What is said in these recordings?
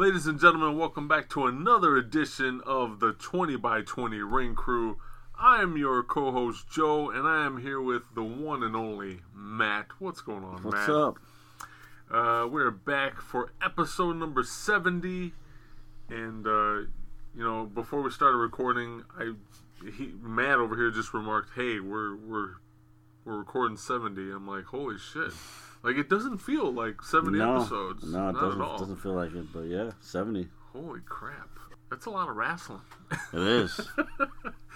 Ladies and gentlemen, welcome back to another edition of the 20-by-20 Ring Crew. I am your co-host, Joe, and I am here with the one and only Matt. What's going on, Matt? What's up? We're back for episode number 70. And, you know, before we started recording, Matt over here just remarked, hey, we're recording 70. I'm like, holy shit. Like, it doesn't feel like 70 episodes. No, it doesn't feel like it, but yeah, 70. Holy crap. That's a lot of wrestling. It is.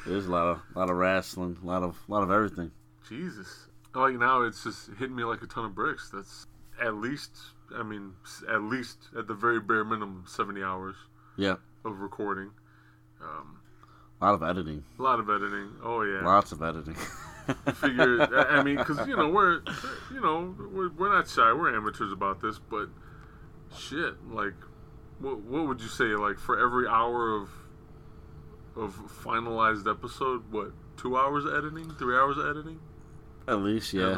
It is a lot of wrestling, a lot of everything. Jesus. Like, now it's just hitting me like a ton of bricks. That's at least at the very bare minimum, 70 hours of recording. A lot of editing. A lot of editing. Oh, yeah. Lots of editing. Because we're not shy. We're amateurs about this, but shit, like, what would you say? Like, for every hour of finalized episode, what, 2 hours of editing, 3 hours of editing? At least, yeah.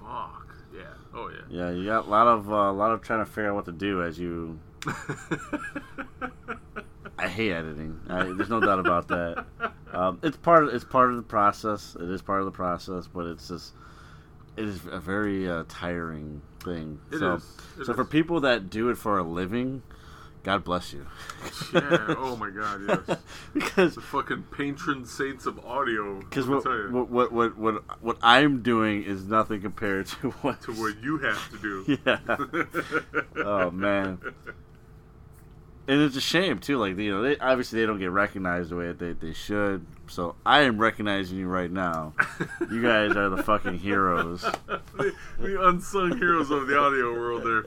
Fuck yeah. Oh yeah. Yeah, you got a lot of trying to figure out what to do as you. I hate editing. There's no doubt about that. It's part of the process. It is part of the process, but it is a very tiring thing. It is. For people that do it for a living, God bless you. Yeah. Oh my God. Yes. Because the fucking patron saints of audio. Because what I'm doing is nothing compared to what you have to do. Yeah. Oh man. And it's a shame, too. Like, you know, they don't get recognized the way that they should. So I am recognizing you right now. You guys are the fucking heroes. the unsung heroes of the audio world there.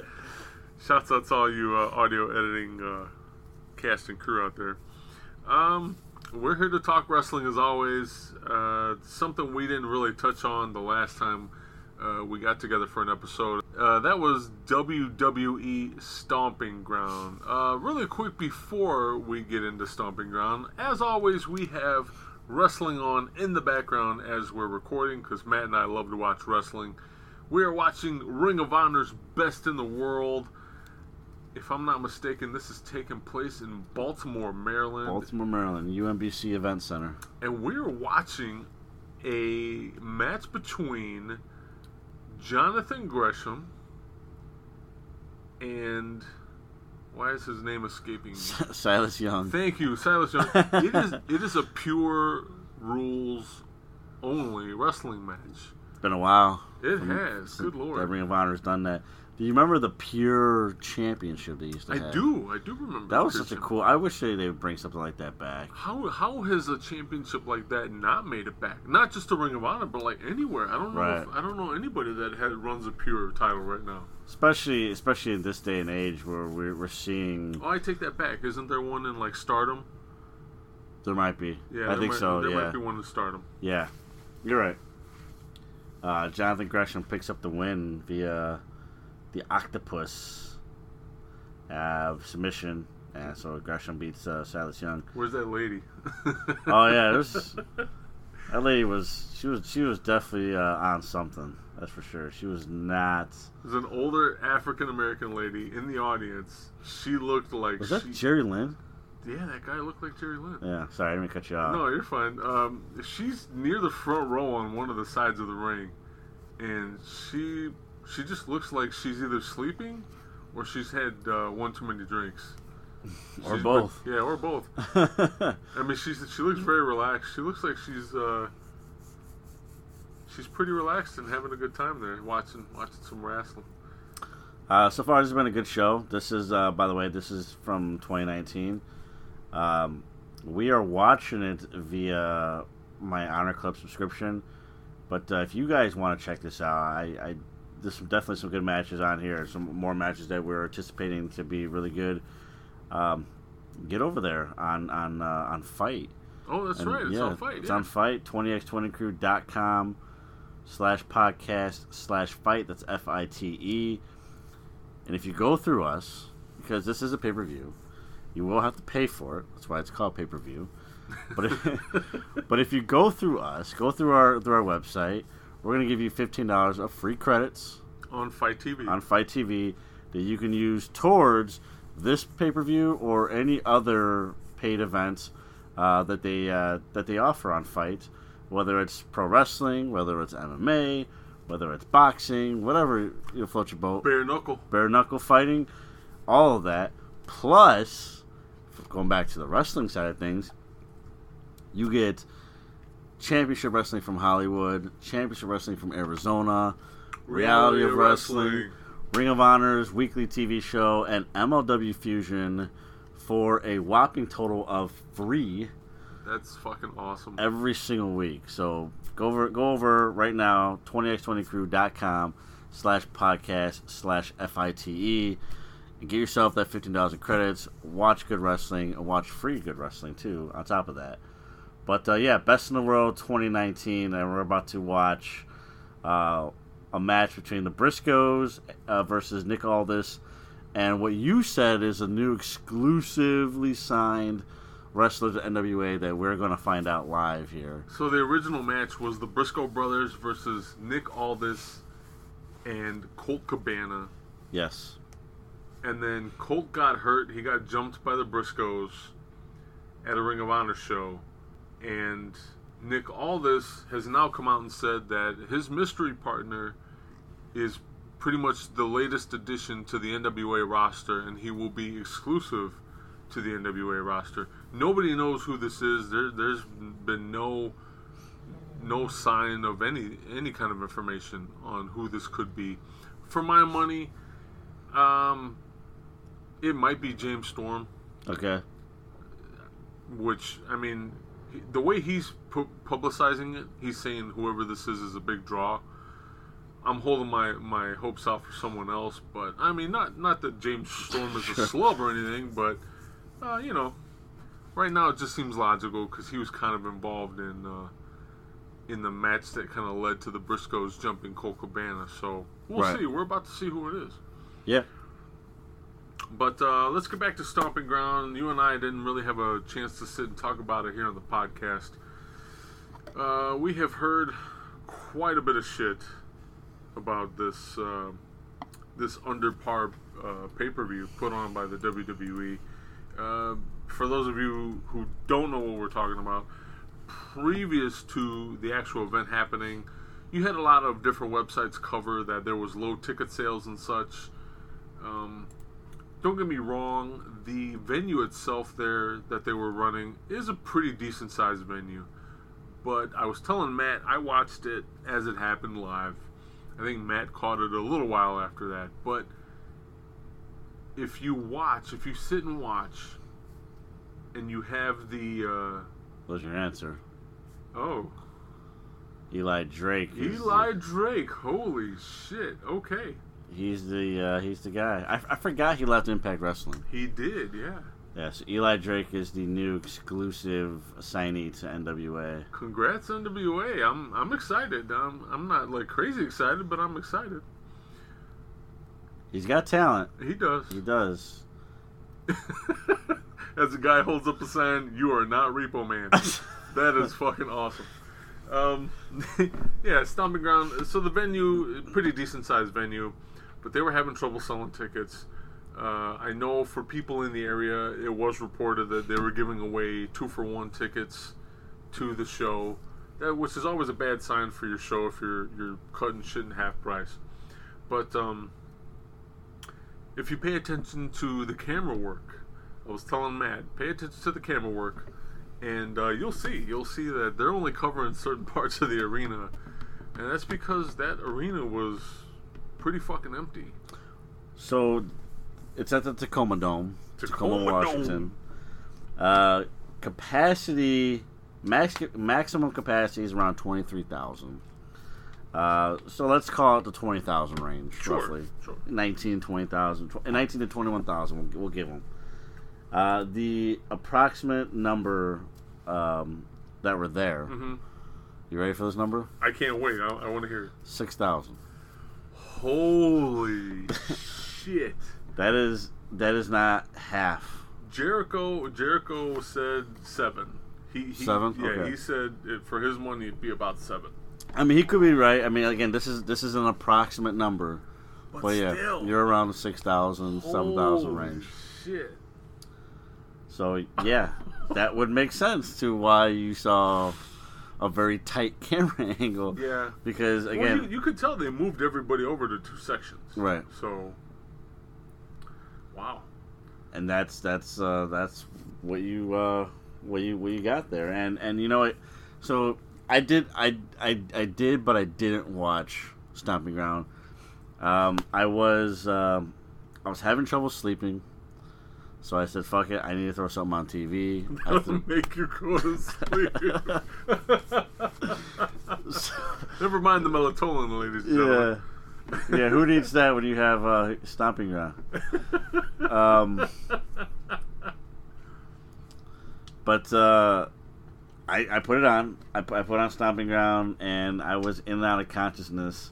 Shouts out to all you audio editing cast and crew out there. We're here to talk wrestling as always. Something we didn't really touch on the last time we got together for an episode. That was WWE Stomping Ground. Really quick before we get into Stomping Ground, as always, we have wrestling on in the background as we're recording because Matt and I love to watch wrestling. We are watching Ring of Honor's Best in the World. If I'm not mistaken, this is taking place in Baltimore, Maryland. UMBC Event Center. And we're watching a match between Jonathan Gresham and, why is his name escaping me? Silas Young. Thank you, Silas Young. It is a pure rules only wrestling match. It's been a while. It has. Good Lord. That Ring of Honor's done that. Do you remember the Pure Championship they used to have? I do remember. That was such a cool. I wish they would bring something like that back. How has a championship like that not made it back? Not just the Ring of Honor, but like anywhere. I don't know. Right. I don't know anybody that runs a Pure title right now. Especially in this day and age where we're seeing. Oh, I take that back. Isn't there one in like Stardom? There might be. Yeah, I think so. There might be one in Stardom. Yeah, you're right. Jonathan Gresham picks up the win via the octopus submission, and so Gresham beats Silas Young. Where's that lady? Oh yeah, that lady was definitely on something. That's for sure. She was not. There's an older African American lady in the audience. She looked like Jerry Lynn? Yeah, that guy looked like Jerry Lynn. Yeah, sorry, I didn't cut you off. No, you're fine. She's near the front row on one of the sides of the ring, and she just looks like she's either sleeping or she's had one too many drinks. Or both. Yeah, or both. I mean, she looks very relaxed. She looks like she's pretty relaxed and having a good time there, watching some wrestling. So far, this has been a good show. This is, by the way, from 2019. We are watching it via my Honor Club subscription. But if you guys want to check this out, there's definitely some good matches on here. Some more matches that we're anticipating to be really good. get over there on Fight. Oh, that's right. It's on Fight. It's on Fight. 20x20crew.com/podcast/fight. That's FITE. And if you go through us, because this is a pay-per-view, you will have to pay for it. That's why it's called pay-per-view. But if you go through us, go through our website, we're going to give you $15 of free credits on Fight TV. On Fight TV that you can use towards this pay-per-view or any other paid events that they offer on Fight, whether it's pro wrestling, whether it's MMA, whether it's boxing, whatever, you float your boat. Bare knuckle fighting, all of that. Plus, going back to the wrestling side of things, you get Championship Wrestling from Hollywood, Championship Wrestling from Arizona, Reality of Wrestling, Ring of Honor's weekly TV show, and MLW Fusion for a whopping total of $3. That's fucking awesome. Every single week. So go over right now, 20x20crew.com/podcast/FITE, and get yourself that $15 in credits. Watch good wrestling and watch free good wrestling too on top of that. But Best in the World 2019, and we're about to watch a match between the Briscoes versus Nick Aldis, and what you said is a new exclusively signed wrestlers at NWA that we're going to find out live here. So the original match was the Briscoe brothers versus Nick Aldis and Colt Cabana. Yes. And then Colt got hurt. He got jumped by the Briscoes at a Ring of Honor show. And Nick Aldis has now come out and said that his mystery partner is pretty much the latest addition to the NWA roster, and he will be exclusive to the NWA roster. Nobody knows who this is. There's been no sign of any kind of information on who this could be. For my money, it might be James Storm. Okay. Which, I mean, the way he's publicizing it, he's saying whoever this is a big draw. I'm holding my hopes out for someone else, but I mean, not that James Storm is a slub or anything, but right now it just seems logical because he was kind of involved in the match that kind of led to the Briscoes jumping Colt Cabana. So we'll see. We're about to see who it is. Yeah. But let's get back to Stomping Ground. You and I didn't really have a chance to sit and talk about it here on the podcast. We have heard quite a bit of shit about this this under-par pay-per-view put on by the WWE. For those of you who don't know what we're talking about, previous to the actual event happening, you had a lot of different websites cover that there was low ticket sales and such. Don't get me wrong, the venue itself there that they were running is a pretty decent sized venue. But I was telling Matt, I watched it as it happened live. I think Matt caught it a little while after that, but if you sit and watch, and you have the... What was your answer? Oh. Eli Drake. Eli Drake. Holy shit. Okay. He's the guy. I forgot he left Impact Wrestling. He did, yeah. Yeah, so Eli Drake is the new exclusive signee to NWA. Congrats, NWA. I'm excited. I'm not like crazy excited, but I'm excited. He's got talent. He does. As a guy holds up a sign, "You are not Repo Man." That is fucking awesome. Stomping Ground. So the venue, pretty decent sized venue, but they were having trouble selling tickets. I know for people in the area, it was reported that they were giving away 2-for-1 tickets to the show, which is always a bad sign for your show if you're cutting shit in half price. But if you pay attention to the camera work, I was telling Matt, pay attention to the camera work, and you'll see that they're only covering certain parts of the arena, and that's because that arena was pretty fucking empty. So it's at the Tacoma Dome, Tacoma Washington. Capacity maximum capacity is around 23,000. So let's call it the 20,000 range, roughly. 19 to 21,000. We'll give them. The approximate number that were there. Mm-hmm. You ready for this number? I can't wait. I want to hear it. 6,000. Holy shit! That is not half. Jericho said 7. Seven. Yeah, okay. He said for his money it'd be about 7. I mean, he could be right. I mean, again, this is an approximate number, but yeah, still, you're around the 6,000, 7,000 range. Shit. So yeah, that would make sense to why you saw a very tight camera angle. Yeah. Because again, well, you could tell they moved everybody over to 2 sections. Right. So. Wow. And that's what you got there, and you know it. So I did, but I didn't watch Stomping Ground. I was having trouble sleeping, so I said, "Fuck it, I need to throw something on TV." That'll make you go to sleep. Never mind the melatonin, ladies and gentlemen. Yeah, who needs that when you have Stomping Ground? But I put it on. I put on Stomping Ground, and I was in and out of consciousness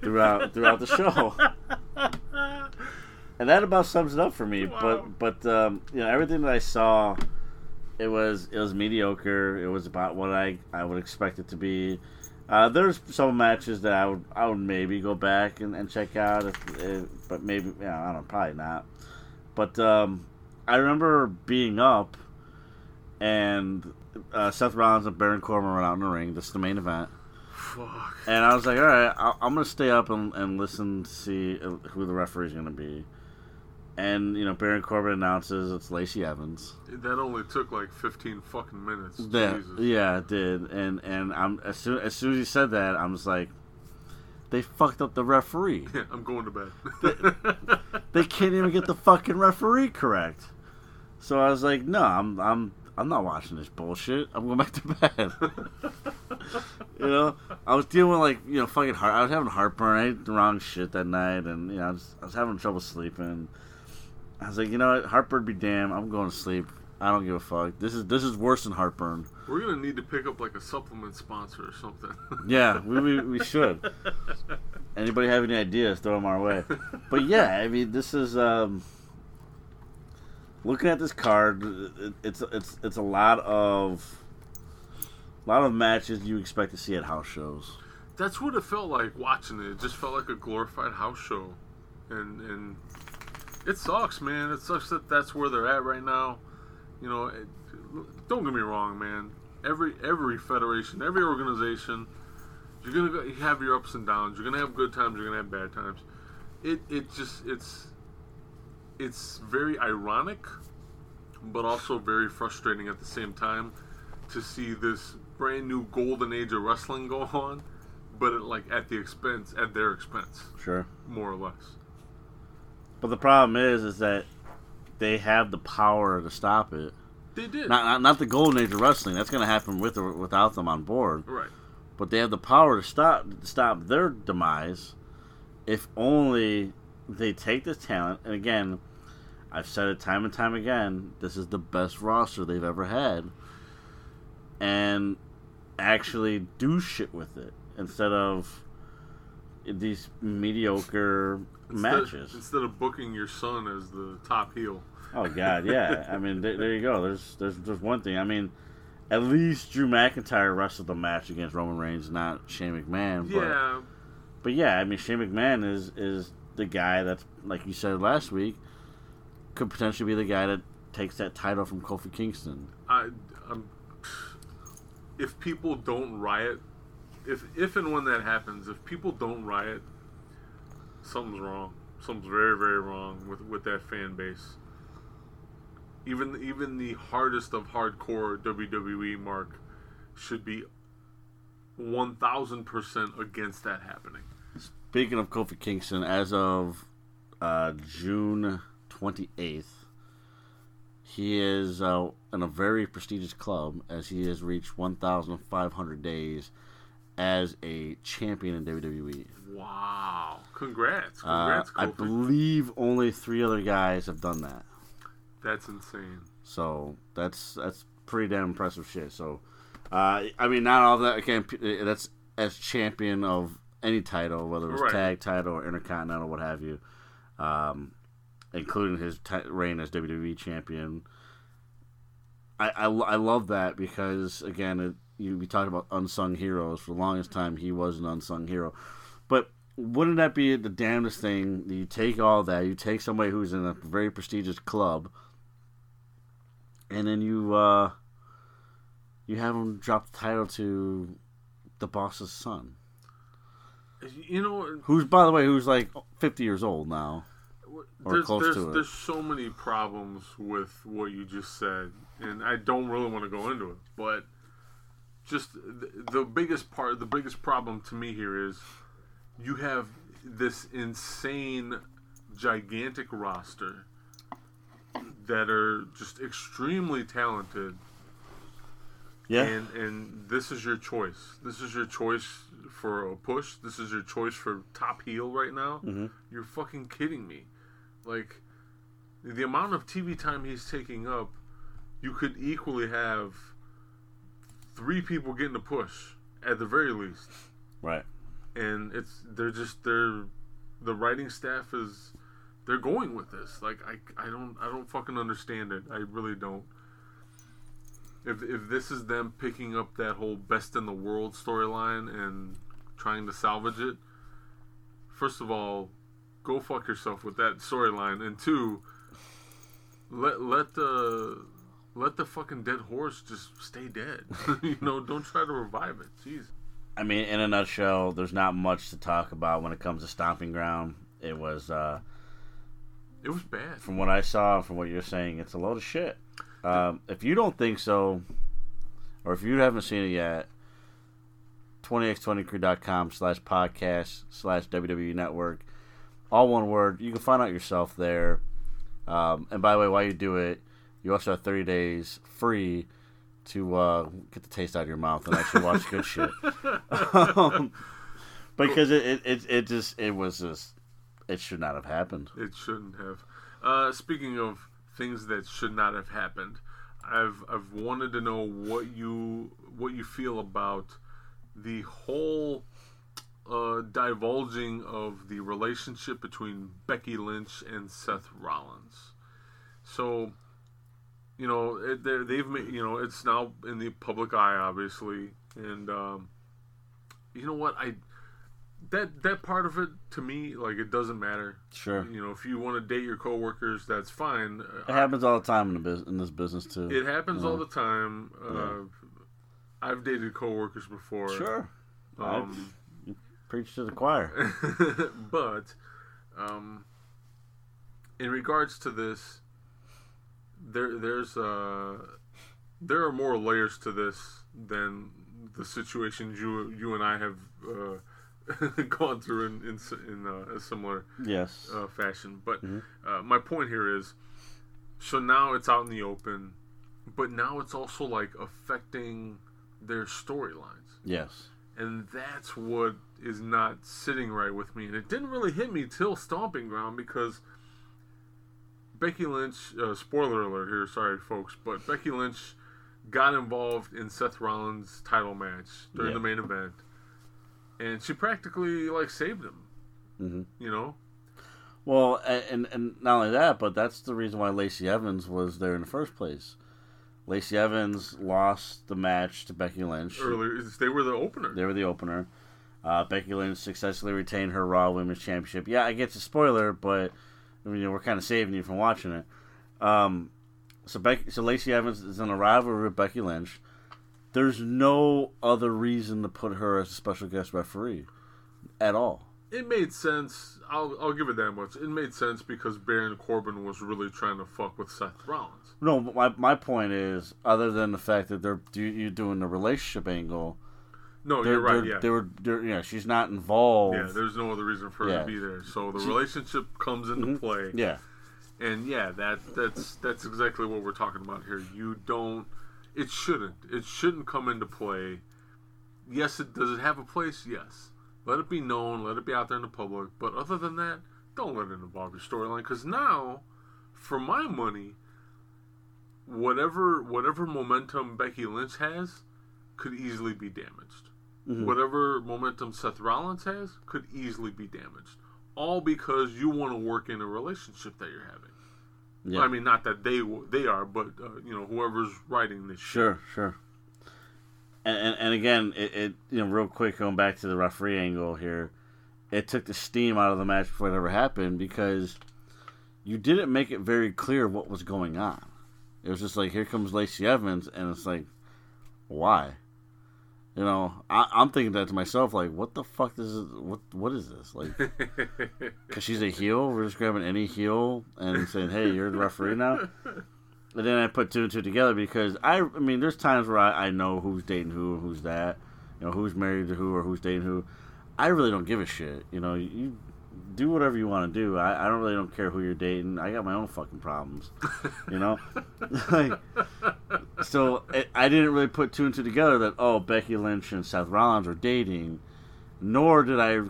throughout the show. And that about sums it up for me. Wow. But you know, everything that I saw, it was mediocre. It was about what I would expect it to be. There's some matches that I would maybe go back and check out, but maybe, you know, I don't know, probably not. But I remember being up. And Seth Rollins and Baron Corbin went out in the ring. This is the main event. Fuck. And I was like, all right, I'm going to stay up and listen to see who the referee's going to be. And, you know, Baron Corbin announces it's Lacey Evans. That only took like 15 fucking minutes. Jesus. Yeah, it did. And I'm as soon as he said that, I'm just like, they fucked up the referee. Yeah, I'm going to bed. They can't even get the fucking referee correct. So I was like, no, I'm not watching this bullshit. I'm going back to bed. You know, I was dealing with, like, you know, fucking heart. I was having heartburn. I ate the wrong shit that night, and you know, I was having trouble sleeping. I was like, you know what, heartburn be damned. I'm going to sleep. I don't give a fuck. This is worse than heartburn. We're gonna need to pick up like a supplement sponsor or something. Yeah, we should. Anybody have any ideas? Throw them our way. But yeah, I mean, this is. Looking at this card, it's a lot of matches you expect to see at house shows. That's what it felt like watching it. It just felt like a glorified house show, and it sucks, man. It sucks that that's where they're at right now. You know, don't get me wrong, man. Every federation, every organization, you're gonna have your ups and downs. You're gonna have good times. You're gonna have bad times. It's very ironic, but also very frustrating at the same time to see this brand new golden age of wrestling go on, but at their expense, sure, more or less. But the problem is that they have the power to stop it. They did not the golden age of wrestling. That's going to happen with or without them on board, right? But they have the power to stop their demise if only. They take this talent, and again, I've said it time and time again, this is the best roster they've ever had, and actually do shit with it instead of these mediocre matches. Instead of booking your son as the top heel. Oh, God, yeah. I mean, there you go. There's one thing. I mean, at least Drew McIntyre wrestled the match against Roman Reigns, not Shane McMahon. Yeah. But yeah, I mean, Shane McMahon is the guy that's, like you said last week, could potentially be the guy that takes that title from Kofi Kingston. If people don't riot, if and when that happens, if people don't riot, something's wrong. Something's very, very wrong with that fan base. Even the hardest of hardcore WWE mark should be 1,000% against that happening. Speaking of Kofi Kingston, as of June 28th, he is in a very prestigious club as he has reached 1,500 days as a champion in WWE. Wow. Congrats, Kofi. I believe only 3 other guys have done that. That's insane. So that's pretty damn impressive shit. So, I mean, not all that. Again, that's as champion of any title, whether it was tag title or intercontinental, what have you, including his reign as WWE champion. I love that because, again, we talked about unsung heroes. For the longest time, he was an unsung hero. But wouldn't that be the damnedest thing? You take all that. You take somebody who's in a very prestigious club, and then you have him drop the title to the boss's son. You know, who's, by the way, who's like 50 years old now. There's so many problems with what you just said, and I don't really want to go into it, but just the biggest problem to me here is you have this insane, gigantic roster that are just extremely talented. Yeah. And this is your choice. This is your choice for a push. This is your choice for top heel right now. Mm-hmm. You're fucking kidding me. Like, the amount of TV time he's taking up, you could equally have 3 people getting a push at the very least. Right. And the writing staff is, they're going with this. Like, I don't fucking understand it. I really don't. If this is them picking up that whole best in the world storyline and trying to salvage it, first of all, go fuck yourself with that storyline, and 2, let the fucking dead horse just stay dead. You know, don't try to revive it. Jeez. I mean, in a nutshell, there's not much to talk about when it comes to Stomping Ground. It was bad. From what I saw, from what you're saying, it's a load of shit. If you don't think so, or if you haven't seen it yet, 20x20crew.com/podcast/WWE Network. All one word. You can find out yourself there. And by the way, while you do it, you also have 30 days free to get the taste out of your mouth and actually watch good shit. Because it should not have happened. It shouldn't have. Speaking of things that should not have happened, I've wanted to know what you feel about the whole divulging of the relationship between Becky Lynch and Seth Rollins. So, you know, they've made, you know, it's now in the public eye, obviously, and you know what, that part of it, to me, like, it doesn't matter. Sure. You know, if you want to date your coworkers, that's fine. It happens all the time in this business, too. It happens all the time. Yeah. I've dated coworkers before. Sure. I preach to the choir. But in regards to this, there are more layers to this than the situation you and I have gone through in a similar fashion. But my point here is, so now it's out in the open, but now it's also, like, affecting their storylines. Yes. And that's what is not sitting right with me. And it didn't really hit me till Stomping Ground, because Becky Lynch, spoiler alert here, sorry folks, but Becky Lynch got involved in Seth Rollins' title match during the main event. And she practically, like, saved him, you know? Well, and not only that, but that's the reason why Lacey Evans was there in the first place. Lacey Evans lost the match to Becky Lynch. Earlier, they were the opener. They were the opener. Becky Lynch successfully retained her Raw Women's Championship. Yeah, I guess it's a spoiler, but I mean, we're kind of saving you from watching it. So Lacey Evans is in a rivalry with Becky Lynch. There's no other reason to put her as a special guest referee at all. It made sense. I'll give it that much. It made sense because Baron Corbin was really trying to fuck with Seth Rollins. No, but my point is, other than the fact that you're doing the relationship angle. No, you're right. Yeah, she's not involved. Yeah, there's no other reason for her to be there. So the relationship comes into play. Yeah, and that's exactly what we're talking about here. You don't. It shouldn't. It shouldn't come into play. Yes, does it have a place? Yes. Let it be known. Let it be out there in the public. But other than that, don't let it involve your storyline. Because now, for my money, whatever momentum Becky Lynch has could easily be damaged. Mm-hmm. Whatever momentum Seth Rollins has could easily be damaged. All because you want to work in a relationship that you're having. Yeah. I mean, not that they are, but you know, whoever's writing this. Sure, shit. Sure. And again, it you know, real quick, going back to the referee angle here, it took the steam out of the match before it ever happened because you didn't make it very clear what was going on. It was just like, here comes Lacey Evans, and it's like, why? You know, I'm thinking that to myself, like, what the fuck is this? What is this? Like, because she's a heel, we're just grabbing any heel and saying, hey, you're the referee now? And then I put two and two together because, I mean, there's times where I know who's dating who and who's that. You know, who's married to who or who's dating who. I really don't give a shit. You know, you do whatever you want to do. I don't care who you're dating. I got my own fucking problems, you know? Like, so I didn't really put two and two together that, oh, Becky Lynch and Seth Rollins are dating, nor did I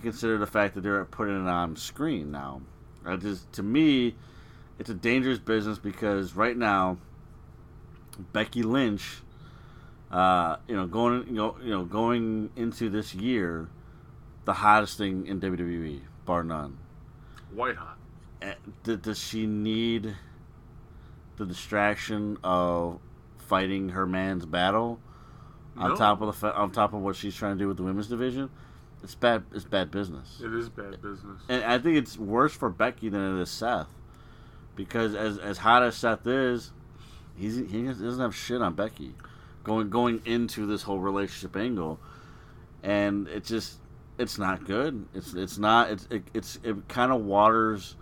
consider the fact that they're putting it on screen now. To me, it's a dangerous business because right now, Becky Lynch, going into this year, the hottest thing in WWE, bar none, white hot. Does she need the distraction of fighting her man's battle on top of what she's trying to do with the women's division? It's bad. It's bad business. It is bad business, and I think it's worse for Becky than it is Seth. Because as hot as Seth is, he doesn't have shit on Becky going into this whole relationship angle, and it's not good. It kind of waters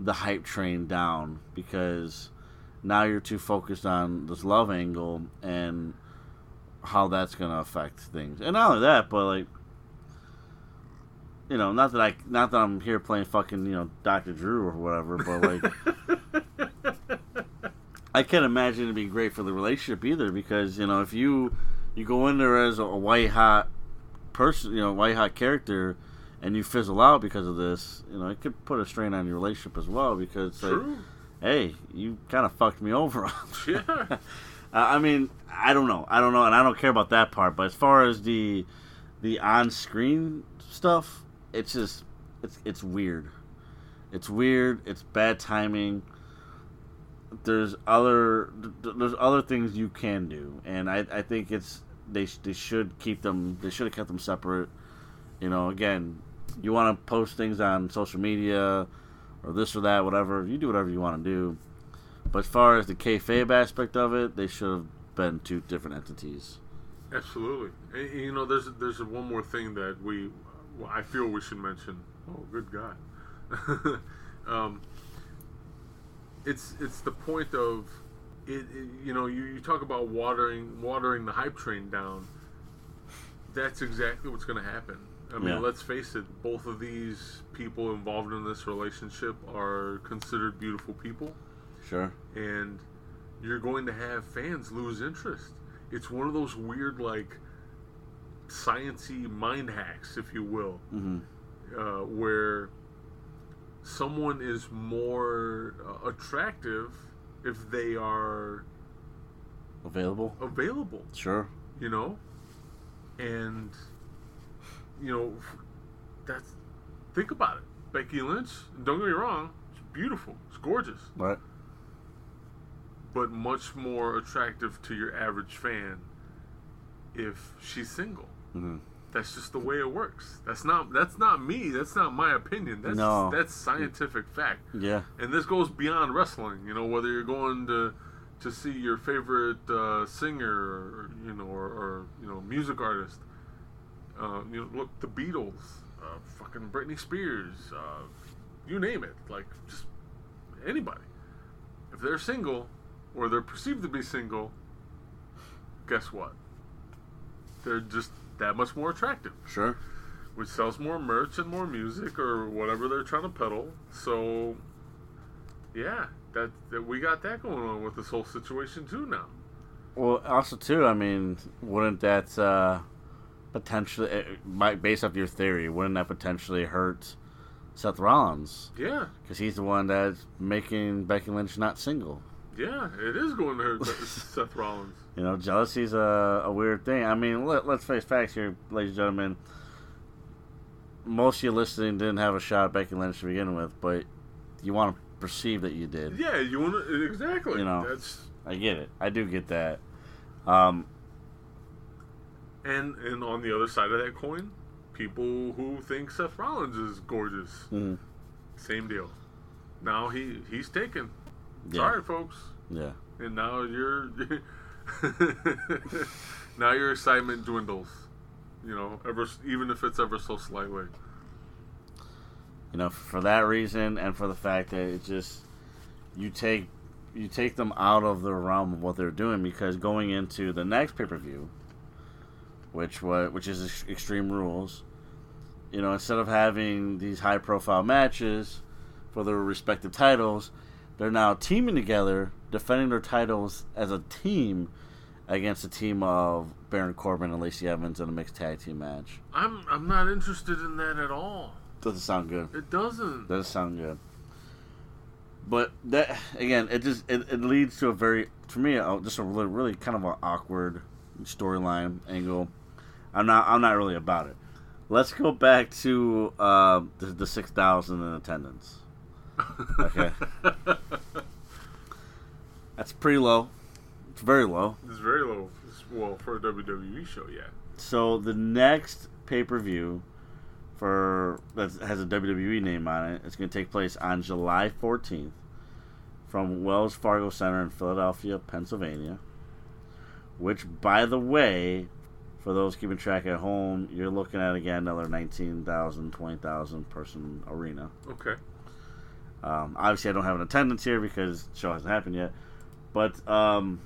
the hype train down because now you're too focused on this love angle and how that's going to affect things. And not only that, but like, you know, not that I'm here playing fucking, you know, Dr. Drew or whatever, but like, I can't imagine it'd be great for the relationship either because, you know, if you go in there as a white hot person, you know, white hot character, and you fizzle out because of this, you know, it could put a strain on your relationship as well because it's like, hey, you kind of fucked me over. Yeah. I mean, I don't know, and I don't care about that part. But as far as the on-screen stuff. It's just, it's weird. It's bad timing. There's other things you can do, and I think they should have kept them separate. You know, again, you want to post things on social media, or this or that, whatever. You do whatever you want to do. But as far as the kayfabe aspect of it, they should have been two different entities. Absolutely, and, you know, there's one more thing that I feel we should mention. Oh, good God! It's the point of it. You know, you talk about watering the hype train down. That's exactly what's going to happen. I mean, let's face it. Both of these people involved in this relationship are considered beautiful people. Sure. And you're going to have fans lose interest. It's one of those weird, like, science-y mind hacks, if you will, mm-hmm. Where someone is more attractive if they are available. Sure. You know, and you know, think about it. Becky Lynch, don't get me wrong, she's beautiful, she's gorgeous, right? But much more attractive to your average fan if she's single. Mm-hmm. That's just the way it works. That's not me. That's not my opinion. That's scientific fact. Yeah. And this goes beyond wrestling. You know, whether you're going to see your favorite singer, or, you know, or you know, music artist. You know, look, the Beatles, fucking Britney Spears, you name it. Like, just anybody. If they're single, or they're perceived to be single, guess what? They're just that much more attractive. Sure. Which sells more merch and more music or whatever they're trying to peddle. So, yeah, that we got that going on with this whole situation too now. Well, also too, I mean, wouldn't that potentially, based off your theory, wouldn't that potentially hurt Seth Rollins? Yeah. Because he's the one that's making Becky Lynch not single. Yeah, it is going to hurt Seth Rollins. You know, jealousy's a weird thing. I mean, let's face facts here, ladies and gentlemen. Most of you listening didn't have a shot at Becky Lynch to begin with, but you want to perceive that you did. Yeah, you want to... Exactly. You know, that's... I get it. I do get that. And on the other side of that coin, people who think Seth Rollins is gorgeous. Mm-hmm. Same deal. Now he's taken. Yeah. Sorry, folks. Yeah. And now your excitement dwindles. You know, even if it's ever so slightly. You know, for that reason, and for the fact that it just you take them out of the realm of what they're doing, because going into the next pay-per-view, which is Extreme Rules, you know, instead of having these high-profile matches for their respective titles, they're now teaming together, defending their titles as a team against the team of Baron Corbin and Lacey Evans in a mixed tag team match. I'm not interested in that at all. Doesn't sound good. It doesn't. Doesn't sound good. But that, again, it leads to a very, for me, just a really, really kind of an awkward storyline angle. I'm not really about it. Let's go back to the 6,000 in attendance. Okay. That's pretty low. It's very low. It's very low. Well, for a WWE show, yeah. So the next pay-per-view that has a WWE name on it, it's going to take place on July 14th from Wells Fargo Center in Philadelphia, Pennsylvania, which, by the way, for those keeping track at home, you're looking at, again, another 19,000, 20,000 person arena. Okay. Obviously, I don't have an attendance here because the show hasn't happened yet. But you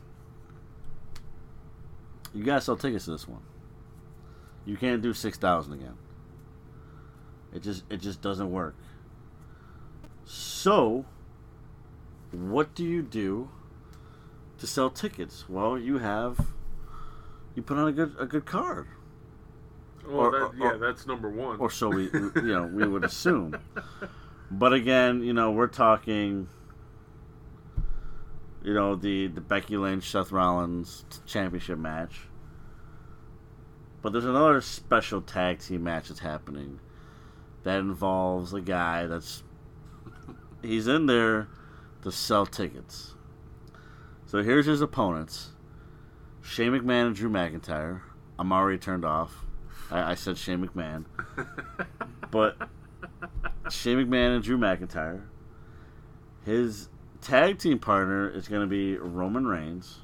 got to sell tickets to this one. You can't do 6,000 again. It just doesn't work. So, what do you do to sell tickets? Well, you put on a good card. Well, that's number one. Or so we would assume. But again, you know, we're talking, you know, the Becky Lynch Seth Rollins championship match. But there's another special tag team match that's happening. That involves a guy he's in there to sell tickets. So here's his opponents: Shane McMahon and Drew McIntyre. I'm already turned off. I said Shane McMahon. But Shane McMahon and Drew McIntyre. His tag team partner is going to be Roman Reigns.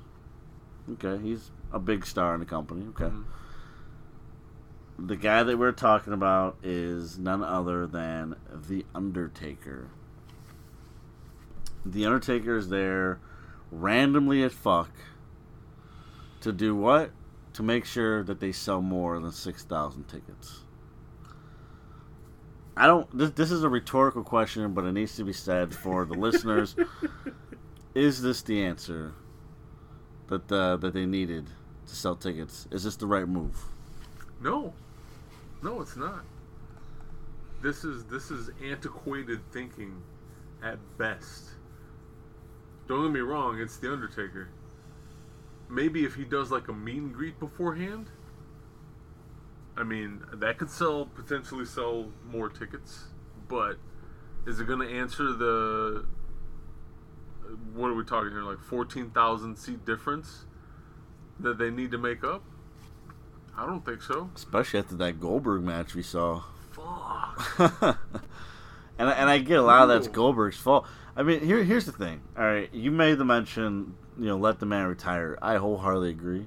Okay, he's a big star in the company. Okay. Mm-hmm. The guy that we're talking about is none other than The Undertaker. The Undertaker is there randomly as fuck to do what? To make sure that they sell more than 6,000 tickets. I don't... This is a rhetorical question, but it needs to be said for the listeners. Is this the answer that they needed to sell tickets? Is this the right move? No, it's not. This is antiquated thinking at best. Don't get me wrong, it's The Undertaker. Maybe if he does like a meet and greet beforehand, I mean, that could potentially sell more tickets, but is it going to answer the, what are we talking here, like 14,000 seat difference that they need to make up? I don't think so. Especially after that Goldberg match we saw. Fuck. and I get a lot of that's Goldberg's fault. I mean, here's the thing. All right, you made the mention, you know, let the man retire. I wholeheartedly agree.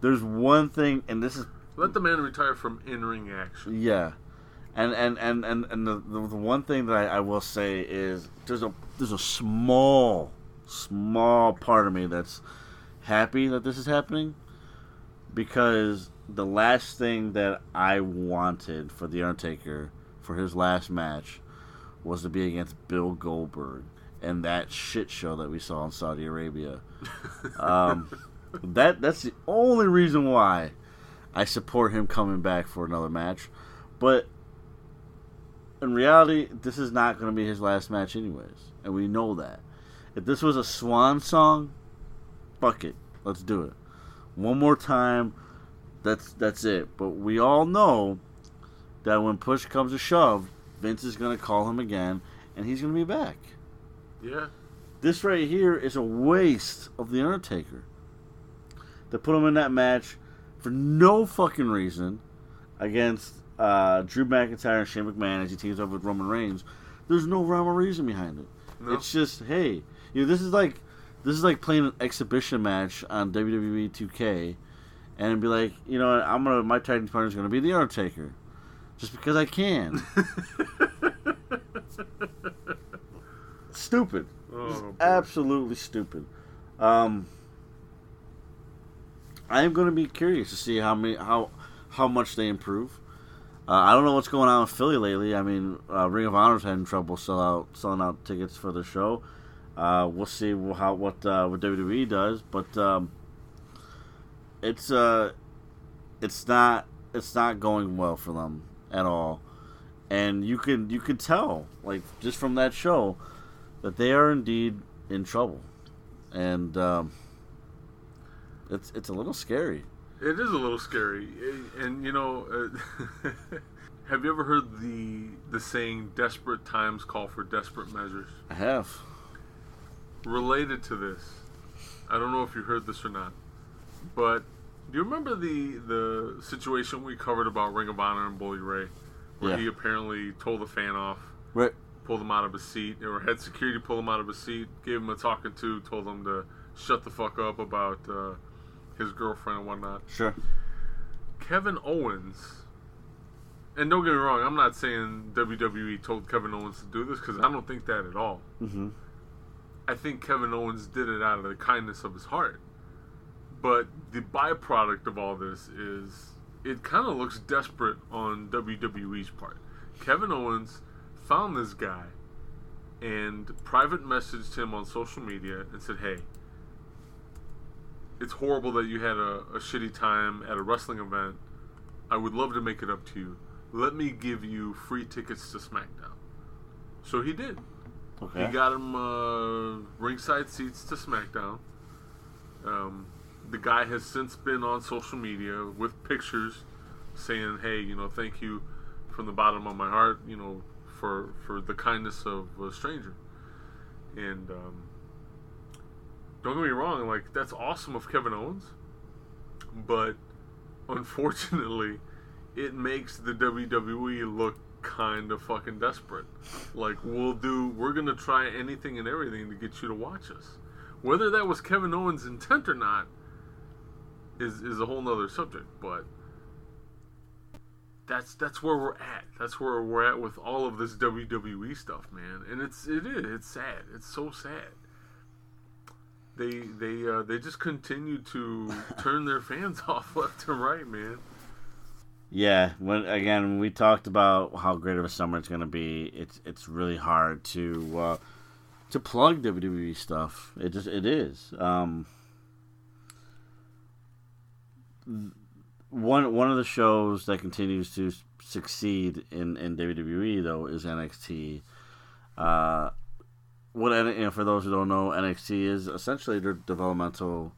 There's one thing, and this is... Let the man retire from in-ring action. Yeah. And the one thing that I will say is there's a small part of me that's happy that this is happening, because the last thing that I wanted for The Undertaker for his last match was to be against Bill Goldberg and that shit show that we saw in Saudi Arabia. That's the only reason why I support him coming back for another match. But in reality, this is not going to be his last match anyways, and we know that. If this was a swan song, fuck it. Let's do it. One more time. That's it. But we all know that when push comes to shove, Vince is going to call him again, and he's going to be back. Yeah. This right here is a waste of The Undertaker. They put him in that match for no fucking reason against Drew McIntyre and Shane McMahon as he teams up with Roman Reigns. There's no rhyme or reason behind it. No. It's just, hey, you know, this is like playing an exhibition match on WWE 2K, and it'd be like, you know, my tag team partner's gonna be The Undertaker, just because I can. Stupid. Oh, absolutely stupid. I am going to be curious to see how much they improve. I don't know what's going on with Philly lately. I mean, Ring of Honor's having trouble selling out tickets for the show. We'll see what WWE does, but it's not going well for them at all. And you can tell, like, just from that show, that they are indeed in trouble, and it's a little scary. It is a little scary, and you know, have you ever heard the saying, "Desperate times call for desperate measures"? I have. Related to this, I don't know if you heard this or not, but do you remember the situation we covered about Ring of Honor and Bully Ray, where he apparently told the fan off? Right. Pulled him out of his seat, or had security pull him out of his seat, gave him a talking to, told him to shut the fuck up about his girlfriend and whatnot. Sure. Kevin Owens, and don't get me wrong, I'm not saying WWE told Kevin Owens to do this, because I don't think that at all. Mm-hmm. I think Kevin Owens did it out of the kindness of his heart. But the byproduct of all this is, it kind of looks desperate on WWE's part. Kevin Owens found this guy and private messaged him on social media and said, "Hey, it's horrible that you had a shitty time at a wrestling event. I would love to make it up to you. Let me give you free tickets to SmackDown." So he did. Okay. He got him ringside seats to SmackDown. The guy has since been on social media with pictures saying, "Hey, you know, thank you from the bottom of my heart, you know, for the kindness of a stranger." And don't get me wrong, like, that's awesome of Kevin Owens, but unfortunately it makes the WWE look kind of fucking desperate. Like, we're gonna try anything and everything to get you to watch us. Whether that was Kevin Owens' intent or not is a whole nother subject, but That's where we're at. That's where we're at with all of this WWE stuff, man. And it's sad. It's so sad. They just continue to turn their fans off left and right, man. Yeah. When we talked about how great of a summer it's gonna be, it's really hard to plug WWE stuff. It is. One of the shows that continues to succeed in WWE, though, is NXT. For those who don't know, NXT is essentially their developmental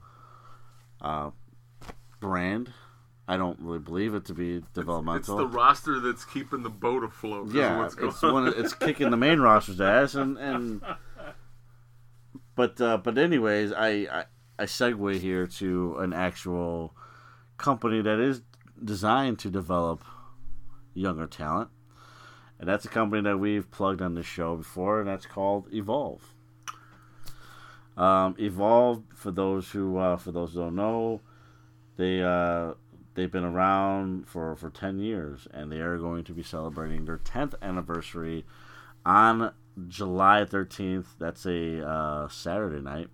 brand. I don't really believe it to be developmental. It's the roster that's keeping the boat afloat. Yeah, it's kicking the main roster's ass. But anyways, I segue here to an actual company that is designed to develop younger talent, and that's a company that we've plugged on this show before, and that's called Evolve. Evolve, for those who don't know, they've been around for 10 years, and they are going to be celebrating their 10th anniversary on July 13th. That's a Saturday night,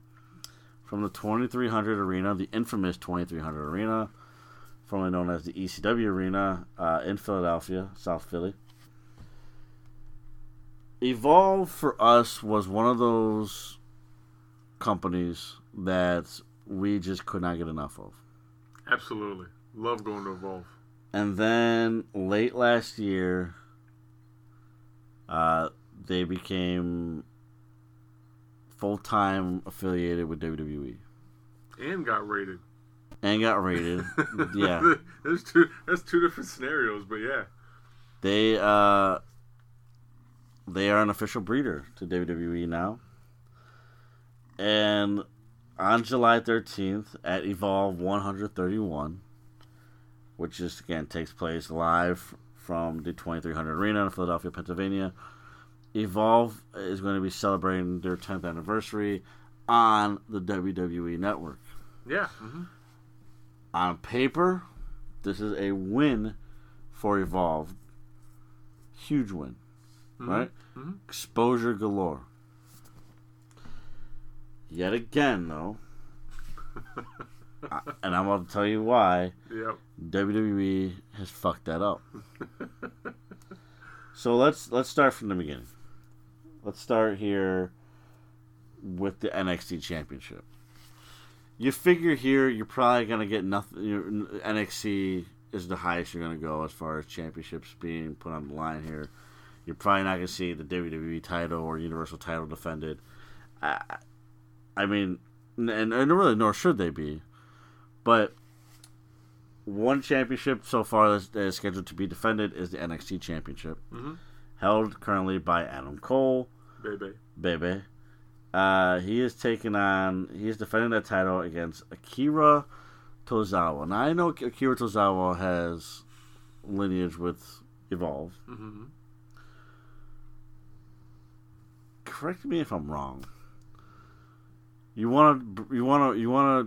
from the 2300 Arena, the infamous 2300 Arena, formerly known as the ECW Arena, in Philadelphia, South Philly. Evolve, for us, was one of those companies that we just could not get enough of. Absolutely. Love going to Evolve. And then, late last year, full-time affiliated with WWE. And got raided. Yeah. That's two different scenarios, but yeah. They are an official breeder to WWE now. And on July 13th at Evolve 131, which is, again, takes place live from the 2300 Arena in Philadelphia, Pennsylvania, Evolve is going to be celebrating their 10th anniversary on the WWE Network. Yeah. Mm-hmm. On paper, this is a win for Evolve. Huge win. Mm-hmm. Right? Mm-hmm. Exposure galore. Yet again, though, and I'm going to tell you why, yep. WWE has fucked that up. So let's start from the beginning. Let's start here with the NXT Championship. You figure here you're probably going to get nothing. NXT is the highest you're going to go as far as championships being put on the line here. You're probably not going to see the WWE title or Universal title defended. I mean, and really nor should they be. But one championship so far that is scheduled to be defended is the NXT Championship. Mm-hmm. Held currently by Adam Cole. Bebe. He's defending that title against Akira Tozawa. Now, I know Akira Tozawa has lineage with Evolve. Mm-hmm. Correct me if I'm wrong. You want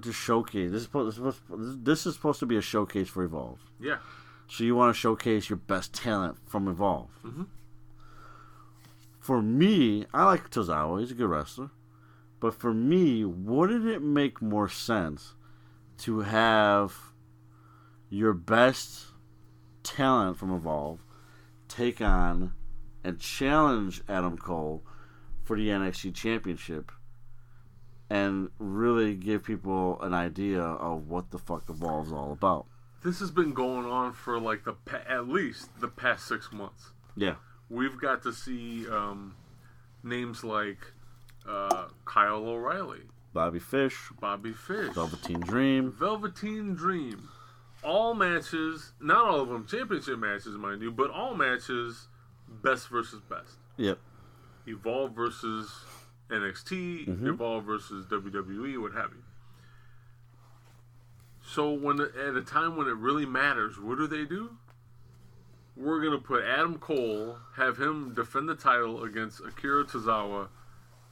to showcase. This is supposed to be a showcase for Evolve. Yeah. So you want to showcase your best talent from Evolve. Mm-hmm. For me, I like Tozawa. He's a good wrestler. But for me, wouldn't it make more sense to have your best talent from Evolve take on and challenge Adam Cole for the NXT Championship and really give people an idea of what the fuck Evolve's all about? This has been going on for like at least the past 6 months. Yeah. We've got to see names like Kyle O'Reilly, Bobby Fish, Velveteen Dream. All matches, not all of them championship matches, mind you, but all matches, best versus best. Yep. Evolve versus NXT, mm-hmm. Evolve versus WWE, what have you. So at a time when it really matters, what do? We're going to put Adam Cole, have him defend the title against Akira Tozawa,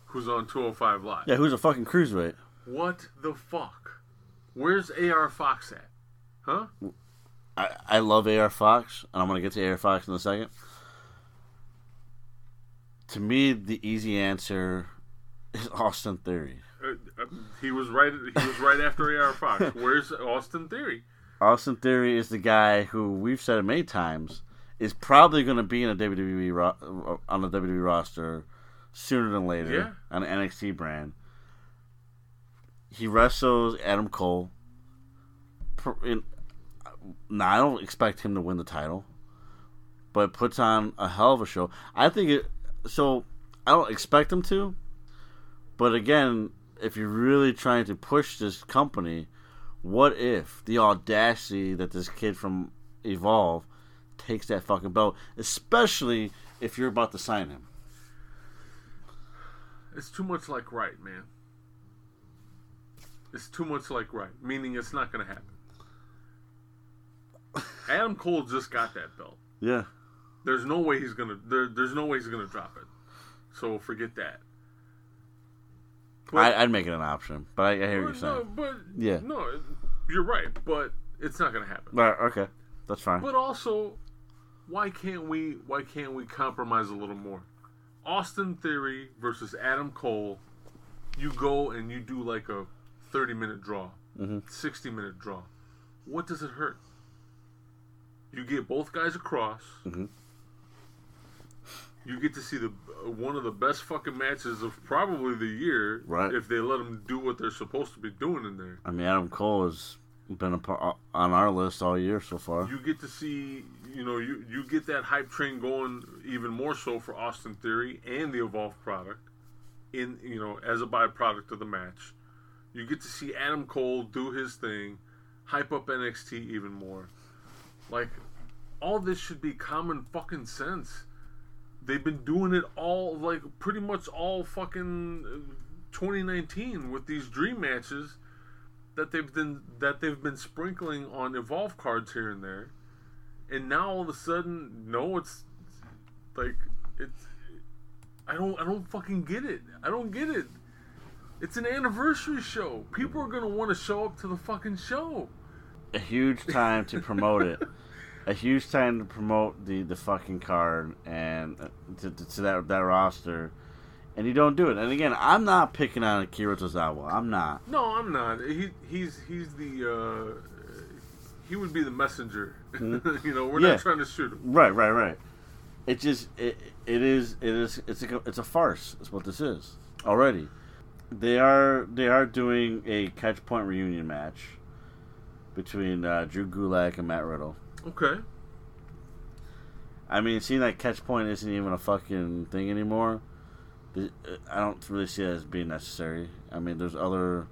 who's on 205 Live. Yeah, who's a fucking cruiserweight. What the fuck? Where's AR Fox at? Huh? I love AR Fox, and I'm going to get to AR Fox in a second. To me, the easy answer is Austin Theory. He was right after AR Fox. Where's Austin Theory? Austin Theory is the guy who we've said it many times is probably going to be in a WWE roster sooner than later, yeah, on an NXT brand. He wrestles Adam Cole. Now, I don't expect him to win the title, but puts on a hell of a show. I think it. So I don't expect him to, but again, if you're really trying to push this company, what if the audacity that this kid from Evolve takes that fucking belt, especially if you're about to sign him? It's too much like right, man. It's too much like right, meaning it's not going to happen. Adam Cole just got that belt. Yeah. There's no way he's gonna. There's no way he's gonna drop it. So forget that. But I'd make it an option, but I hear what you're saying. No, you're right. But it's not gonna happen. Right, okay, that's fine. But also, why can't we compromise a little more? Austin Theory versus Adam Cole. You go and you do like a 30-minute draw, mm-hmm. 60-minute draw. What does it hurt? You get both guys across. Mm-hmm. You get to see one of the best fucking matches of probably the year, right, if they let them do what they're supposed to be doing in there. I mean, Adam Cole has been on our list all year so far. You get to see, you get that hype train going even more so for Austin Theory and the Evolve product. in, you know, as a byproduct of the match. You get to see Adam Cole do his thing, hype up NXT even more. Like, all this should be common fucking sense. They've been doing it all, like, pretty much all fucking 2019 with these dream matches that they've been sprinkling on Evolve cards here and there. And now all of a sudden, no, it's like, it's, I don't fucking get it. I don't get it. It's an anniversary show. People are going to want to show up to the fucking show. A huge time to promote it. A huge time to promote the fucking card and to that roster. And you don't do it. And again, I'm not picking on Akira Tozawa. I'm not. No, I'm not. He's the... he would be the messenger. Mm-hmm. You know, we're not trying to shoot him. Right. It just... It's a farce. That's what this is. Already. They are doing a Catch Point reunion match between Drew Gulak and Matt Riddle. Okay. I mean, seeing that Catch Point isn't even a fucking thing anymore, I don't really see that as being necessary. I mean, there's other...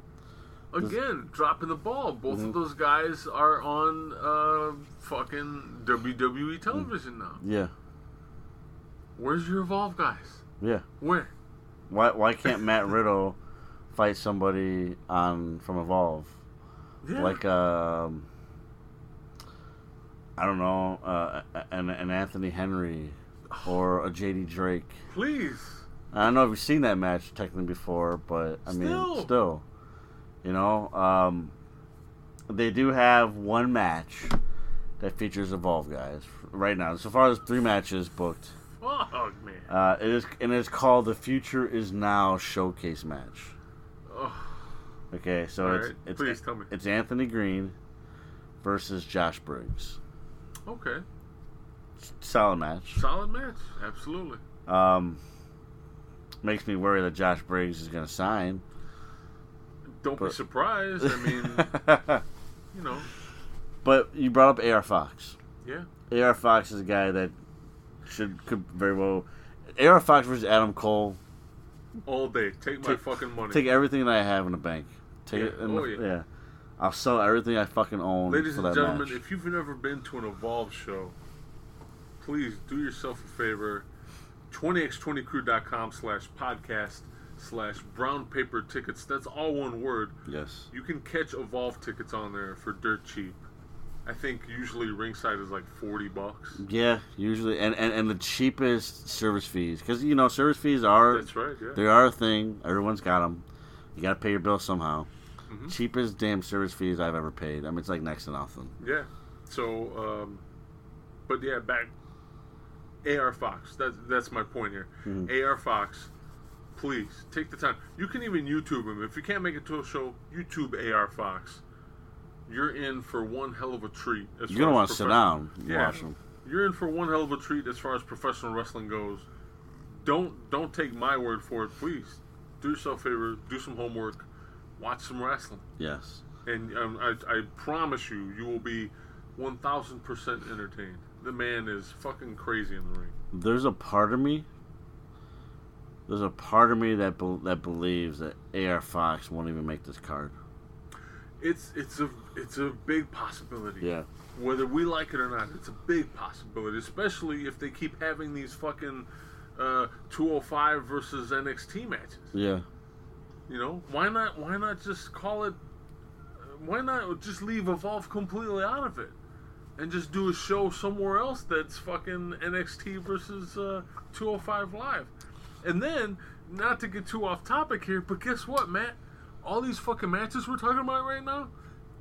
Again, dropping the ball. Both of those guys are on fucking WWE television now. Yeah. Where's your Evolve guys? Yeah. Where? Why can't Matt Riddle fight somebody from Evolve? Yeah. Like... I don't know, an Anthony Henry or a J.D. Drake. Please. I don't know if you've seen that match technically before, but I mean, still. You know, they do have one match that features Evolve guys right now. So far, there's 3 matches booked. Fuck, man. It's called the Future Is Now Showcase Match. Oh. Okay, so it's Anthony Green versus Josh Briggs. Okay. Solid match. Absolutely. Makes me worry that Josh Briggs is going to sign. Don't be surprised. I mean, you know. But you brought up AR Fox. Yeah. AR Fox is a guy that could very well. AR Fox versus Adam Cole. All day. Take my fucking money. Take everything that I have in the bank. Take it. Yeah. I'll sell everything I fucking own. Ladies and gentlemen, match. If you've never been to an Evolve show, please do yourself a favor. 20x20crew.com/podcast/brown paper tickets. That's all one word. Yes. You can catch Evolve tickets on there for dirt cheap. I think usually ringside is like $40. Yeah, usually. And the cheapest service fees. Because, you know, service fees are... That's right, yeah. They are a thing. Everyone's got them. You got to pay your bill somehow. Mm-hmm. Cheapest damn service fees I've ever paid. I mean, it's like next to nothing. Yeah. So, but yeah, back AR Fox. That's my point here. Mm-hmm. AR Fox, please take the time. You can even YouTube him if you can't make it to a show. YouTube AR Fox. You're in for one hell of a treat. You're gonna want to sit down and watch him. You're in for one hell of a treat as far as professional wrestling goes. Don't take my word for it. Please do yourself a favor. Do some homework. Watch some wrestling. Yes. And I promise you, you will be 1,000% entertained. The man is fucking crazy in the ring. There's a part of me that believes that AR Fox won't even make this card. It's a big possibility. Yeah. Whether we like it or not, it's a big possibility. Especially if they keep having these fucking 205 versus NXT matches. Yeah. You know, why not just call it, why not just leave Evolve completely out of it and just do a show somewhere else that's fucking NXT versus 205 Live? And then, not to get too off topic here, but guess what, Matt? All these fucking matches we're talking about right now,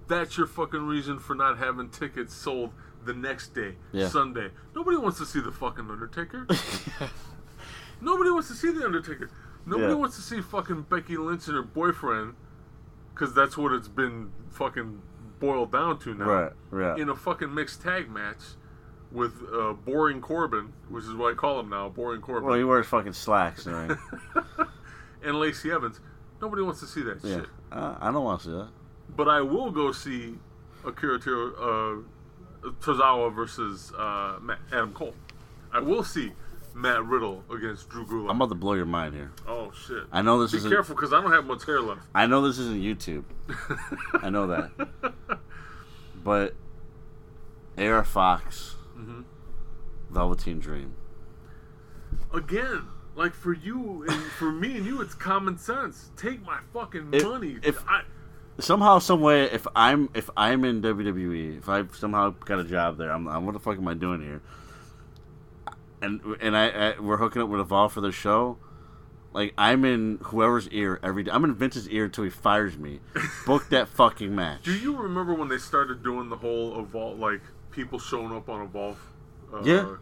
that's your fucking reason for not having tickets sold the next day, Sunday. Nobody wants to see the fucking Undertaker. Nobody wants to see the Undertaker. Nobody wants to see fucking Becky Lynch and her boyfriend, because that's what it's been fucking boiled down to now. Right. In a fucking mixed tag match with Boring Corbin, which is what I call him now, Boring Corbin. Well, he wears fucking slacks, right? And Lacey Evans. Nobody wants to see that shit. I don't want to see that. But I will go see Akira Tozawa versus Adam Cole. I will see Matt Riddle against Drew Gulak. I'm about to blow your mind here. Oh, shit. I know this isn't... Be careful, because I don't have much hair left. I know this isn't YouTube. I know that. But AR Fox, mm-hmm. Velveteen Dream. Again, like for you and for me and you, it's common sense. Take my fucking money. Somehow, some way, if I'm in WWE, if I somehow got a job there, I'm what the fuck am I doing here? And we're hooking up with Evolve for the show. Like, I'm in whoever's ear every day. I'm in Vince's ear until he fires me. Book that fucking match. Do you remember when they started doing the whole Evolve, like people showing up on Evolve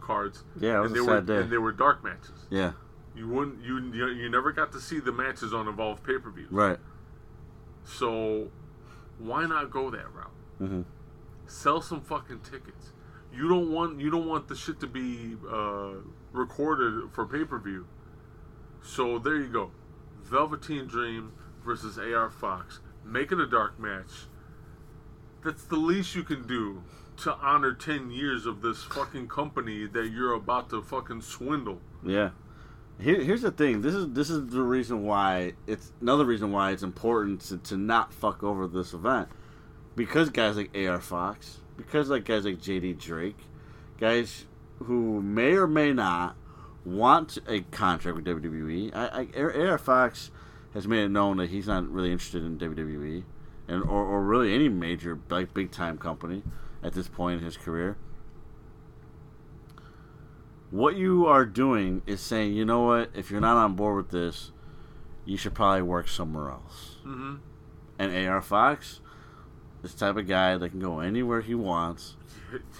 cards? Yeah, it was a sad day. And they were dark matches. Yeah, you never got to see the matches on Evolve pay-per-views. Right. So, why not go that route? Mm-hmm. Sell some fucking tickets. You don't want the shit to be recorded for pay-per-view. So, there you go. Velveteen Dream versus AR Fox. Make it a dark match. That's the least you can do to honor 10 years of this fucking company that you're about to fucking swindle. Yeah. Here's the thing. This is the reason why it's another reason why it's important to not fuck over this event, because guys like AR Fox, because like guys like JD Drake, guys who may or may not want a contract with WWE. AR Fox has made it known that he's not really interested in WWE and or really any major like big time company at this point in his career. What you are doing is saying, you know what, if you're not on board with this, you should probably work somewhere else. Mm-hmm. And AR Fox is the type of guy that can go anywhere he wants.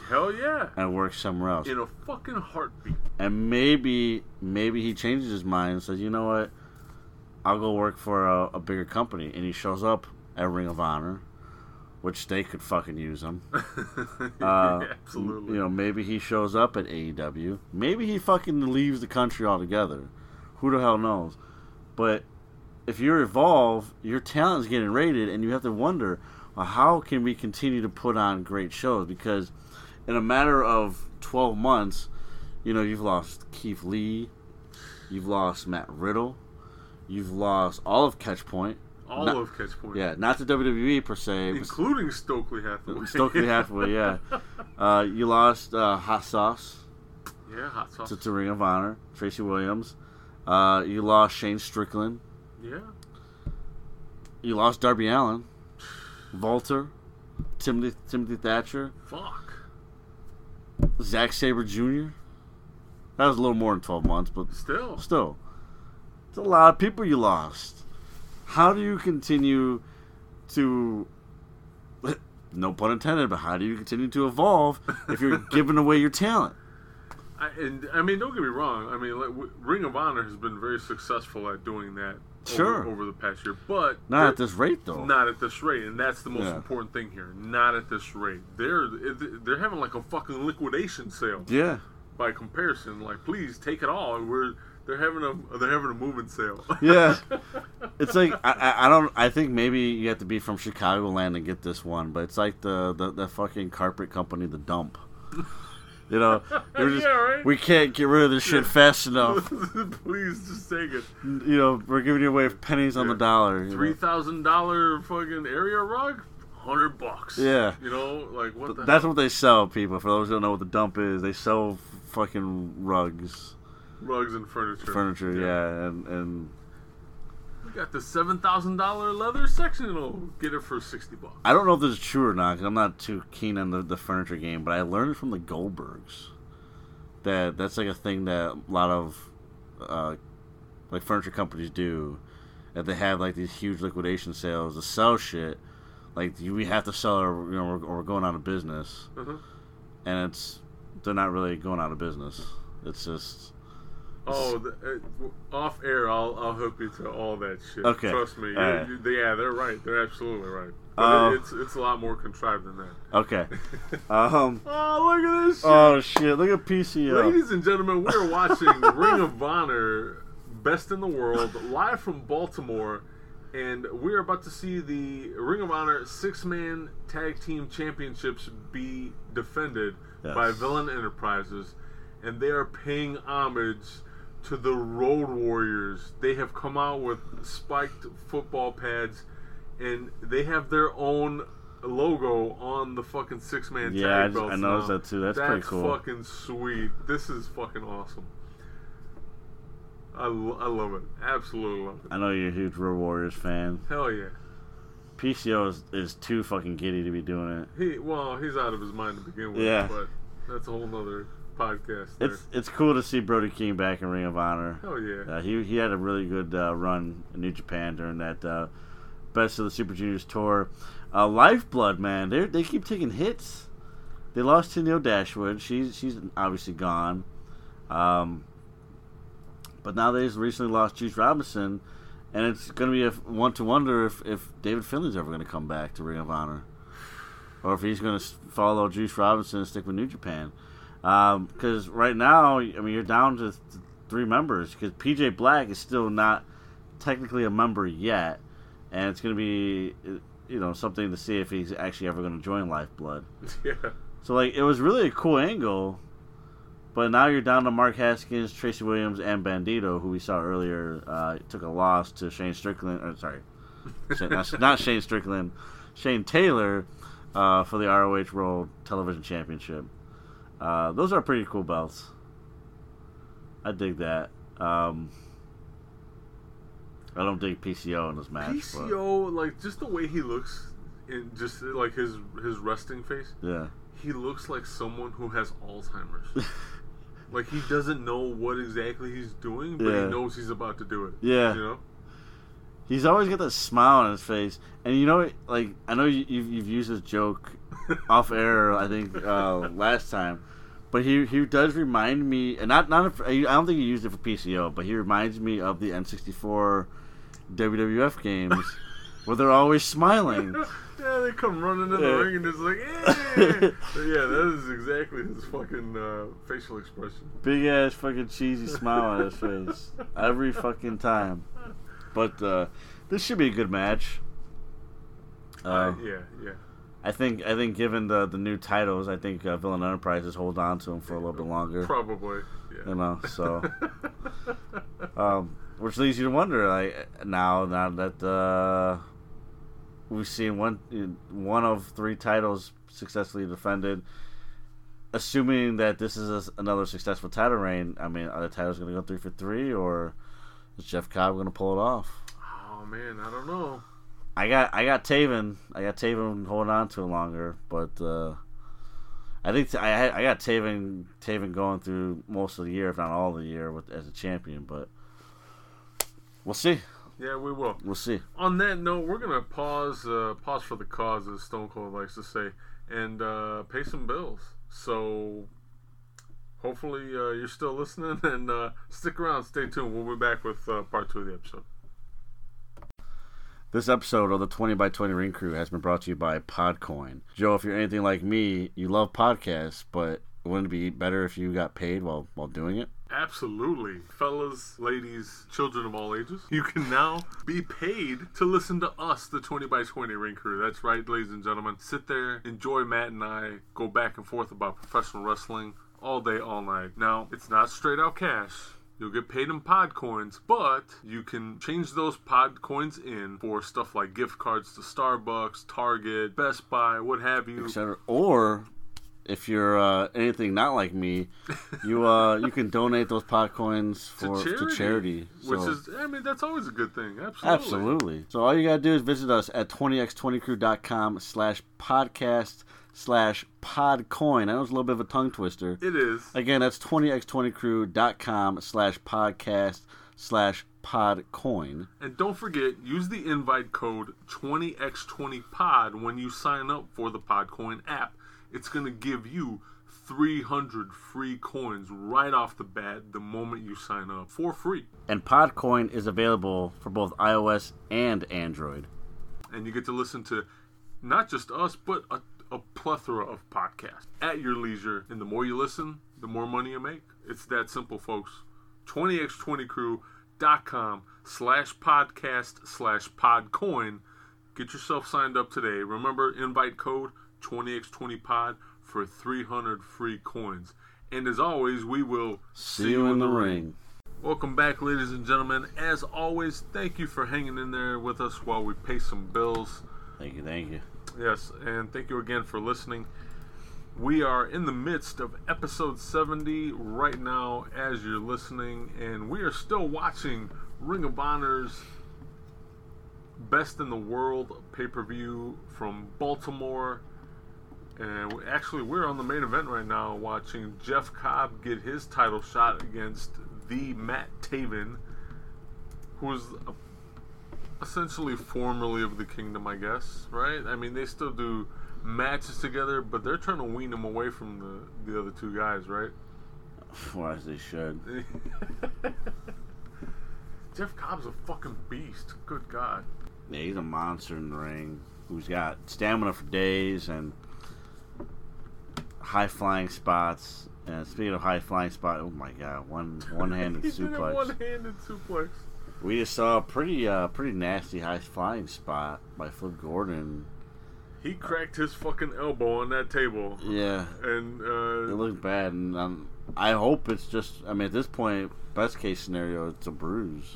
Hell yeah. And work somewhere else. In a fucking heartbeat. And maybe he changes his mind and says, you know what, I'll go work for a bigger company. And he shows up at Ring of Honor, which they could fucking use him. Absolutely. You know, maybe he shows up at AEW. Maybe he fucking leaves the country altogether. Who the hell knows? But if you're Evolve, your talent is getting rated, and you have to wonder, well, how can we continue to put on great shows? Because in a matter of 12 months, you know, you've lost Keith Lee. You've lost Matt Riddle. You've lost all of Catch Point. All of Catch Point. Yeah, not the WWE per se. Including Stokely Hathaway. Stokely Hathaway, yeah. You lost Hot Sauce. Yeah, Hot Sauce. To Ring of Honor. Tracy Williams. You lost Shane Strickland. Yeah. You lost Darby Allin. Volter. Timothy Thatcher. Fuck. Zack Sabre Jr. That was a little more than 12 months, but... Still. It's a lot of people you lost. How do you continue to, no pun intended, but how do you continue to evolve if you're giving away your talent? I mean, don't get me wrong. I mean, like, Ring of Honor has been very successful at doing that over the past year. But not at this rate, though. Not at this rate, and that's the most important thing here. Not at this rate. They're having like a fucking liquidation sale. Yeah. By comparison, like, please take it all. They're having a movement sale. Yeah, it's like I don't. I think maybe you have to be from Chicagoland to get this one, but it's like the fucking carpet company, The Dump. You know, they're just, right? We can't get rid of this shit fast enough. Please just take it. You know, we're giving you away pennies on the dollar. $3,000 fucking area rug. $100. Yeah. You know, like what? That's what they sell, people. For those who don't know what The Dump is, they sell fucking rugs. Rugs and furniture. Furniture, yeah. And we got the $7,000 leather sectional. Get it for $60. I don't know if this is true or not, because I'm not too keen on the furniture game, but I learned from the Goldbergs that's like a thing that a lot of like furniture companies do, that they have like these huge liquidation sales to sell shit. Like, we have to sell or we're going out of business. Mm-hmm. And they're not really going out of business. It's just... Oh, off air, I'll hook you to all that shit. Okay. Trust me. Right. Yeah, they're right. They're absolutely right. But it's a lot more contrived than that. Okay. Oh, look at this shit. Oh, shit. Look at PCO. Ladies and gentlemen, we're watching Ring of Honor, Best in the World, live from Baltimore. And we're about to see the Ring of Honor 6-man tag team championships be defended by Villain Enterprises. and they are paying homage to the Road Warriors. They have come out with spiked football pads, and they have their own logo on the fucking six-man tag belts. Yeah, I noticed that too. That's pretty cool. That's fucking sweet. This is fucking awesome. I love it. Absolutely love it. I know you're a huge Road Warriors fan. Hell yeah. PCO is too fucking giddy to be doing it. He's out of his mind to begin with. Yeah. But that's a whole nother podcast there. It's cool to see Brody King back in Ring of Honor. Hell yeah. He had a really good run in New Japan during that Best of the Super Juniors tour. Lifeblood, man. They keep taking hits. They lost to Neil Dashwood. She's obviously gone. But now they just recently lost Juice Robinson, and it's going to be one to wonder if David Finlay's ever going to come back to Ring of Honor, or if he's going to follow Juice Robinson and stick with New Japan. Because right now, I mean, you're down to three members, because PJ Black is still not technically a member yet, and it's going to be, you know, something to see if he's actually ever going to join Lifeblood. Yeah. So, like, it was really a cool angle. But now you're down to Mark Haskins, Tracy Williams, and Bandito, who we saw earlier took a loss to Shane Strickland. Shane Taylor for the ROH World Television Championship. Those are pretty cool belts. I dig that. I don't dig PCO in this match. PCO, like, just the way he looks, and just like his resting face. Yeah. He looks like someone who has Alzheimer's. Like, he doesn't know what exactly he's doing, but he knows he's about to do it. Yeah. You know? He's always got that smile on his face. And, you know, like, I know you've used this joke off air, I think, last time. But he does remind me, and I don't think he used it for PCO, but he reminds me of the N64 WWF games where they're always smiling. Yeah, they come running in the ring and it's like, eh. So yeah, that is exactly his fucking facial expression. Big ass fucking cheesy smile on his face every fucking time. But this should be a good match. Yeah. I think given the new titles, I think Villain Enterprises hold on to them for a little bit longer. Probably. Yeah. You know, so. Which leads you to wonder, like, now that we've seen one of three titles successfully defended. Assuming that this is another successful title reign, I mean, are the titles going to go 3 for 3, or is Jeff Cobb going to pull it off? Oh man, I don't know. I got Taven. I got Taven holding on to it longer, but I think I got Taven going through most of the year, if not all of the year, as a champion. But we'll see. Yeah, we will. We'll see. On that note, we're going to pause for the cause, as Stone Cold likes to say, and pay some bills. So hopefully you're still listening, and stick around. Stay tuned. We'll be back with part 2 of the episode. This episode of the 20x20 Ring Crew has been brought to you by Podcoin. Joe, if you're anything like me, you love podcasts, but wouldn't it be better if you got paid while doing it? Absolutely. Fellas, ladies, children of all ages, you can now be paid to listen to us, the 20x20 Ring Crew. That's right, ladies and gentlemen. Sit there, enjoy Matt and I go back and forth about professional wrestling all day, all night. Now, it's not straight out cash. You'll get paid in pod coins, but you can change those pod coins in for stuff like gift cards to Starbucks, Target, Best Buy, what have you. Etc. Or, if you're anything not like me, you can donate those pot coins to charity. Which is, I mean, that's always a good thing. Absolutely. Absolutely. So all you got to do is visit us at 20x20crew.com/podcast/podcoin. I know it's a little bit of a tongue twister. It is. Again, that's 20x20crew.com/podcast/podcoin. And don't forget, use the invite code 20x20pod when you sign up for the Podcoin app. It's going to give you 300 free coins right off the bat the moment you sign up for free. And Podcoin is available for both iOS and Android. And you get to listen to not just us, but a plethora of podcasts at your leisure. And the more you listen, the more money you make. It's that simple, folks. 20x20crew.com/podcast/podcoin. Get yourself signed up today. Remember, invite code 20x20pod for 300 free coins. And as always, we will see you in the ring. Welcome back, ladies and gentlemen. As always, thank you for hanging in there with us while we pay some bills. Thank you, thank you. Yes, and thank you again for listening. We are in the midst of episode 70 right now as you're listening, and we are still watching Ring of Honor's Best in the World pay-per-view from Baltimore. And actually, we're on the main event right now watching Jeff Cobb get his title shot against the Matt Taven, who is essentially formerly of the Kingdom, I guess, right? I mean, they still do matches together, but they're trying to wean them away from the other two guys, right? Well, as they should. Jeff Cobb's a fucking beast. Good God. Yeah, he's a monster in the ring who's got stamina for days and high-flying spots. And speaking of high-flying spots, oh my God, one-handed he suplex. He did a one-handed suplex. We just saw a pretty nasty high-flying spot by Flip Gordon. He cracked his fucking elbow on that table. Yeah. And it looked bad, and I hope it's just, I mean, at this point, best-case scenario, it's a bruise.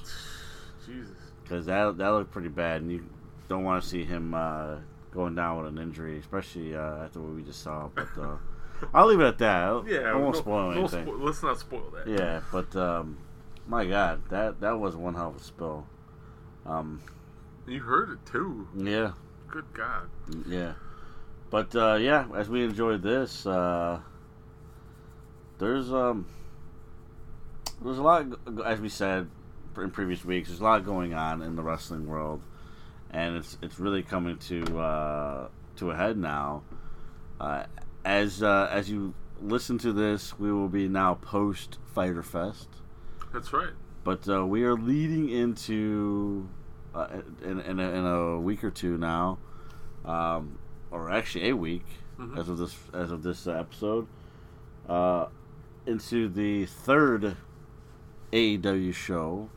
Jesus. Because that looked pretty bad, and you don't want to see him going down with an injury, especially after what we just saw, but... I'll leave it at that. Yeah, I won't spoil anything. Let's not spoil that. Yeah, but my God, that was one hell of a spill. You heard it too. Yeah. Good God. Yeah, but yeah, as we enjoyed this, there's a lot, as we said in previous weeks. There's a lot going on in the wrestling world, and it's really coming to a head now. As you listen to this, we will be now post Fyter Fest. That's right. But we are leading into in a week or two now, or actually a week as of this episode, into the third AEW show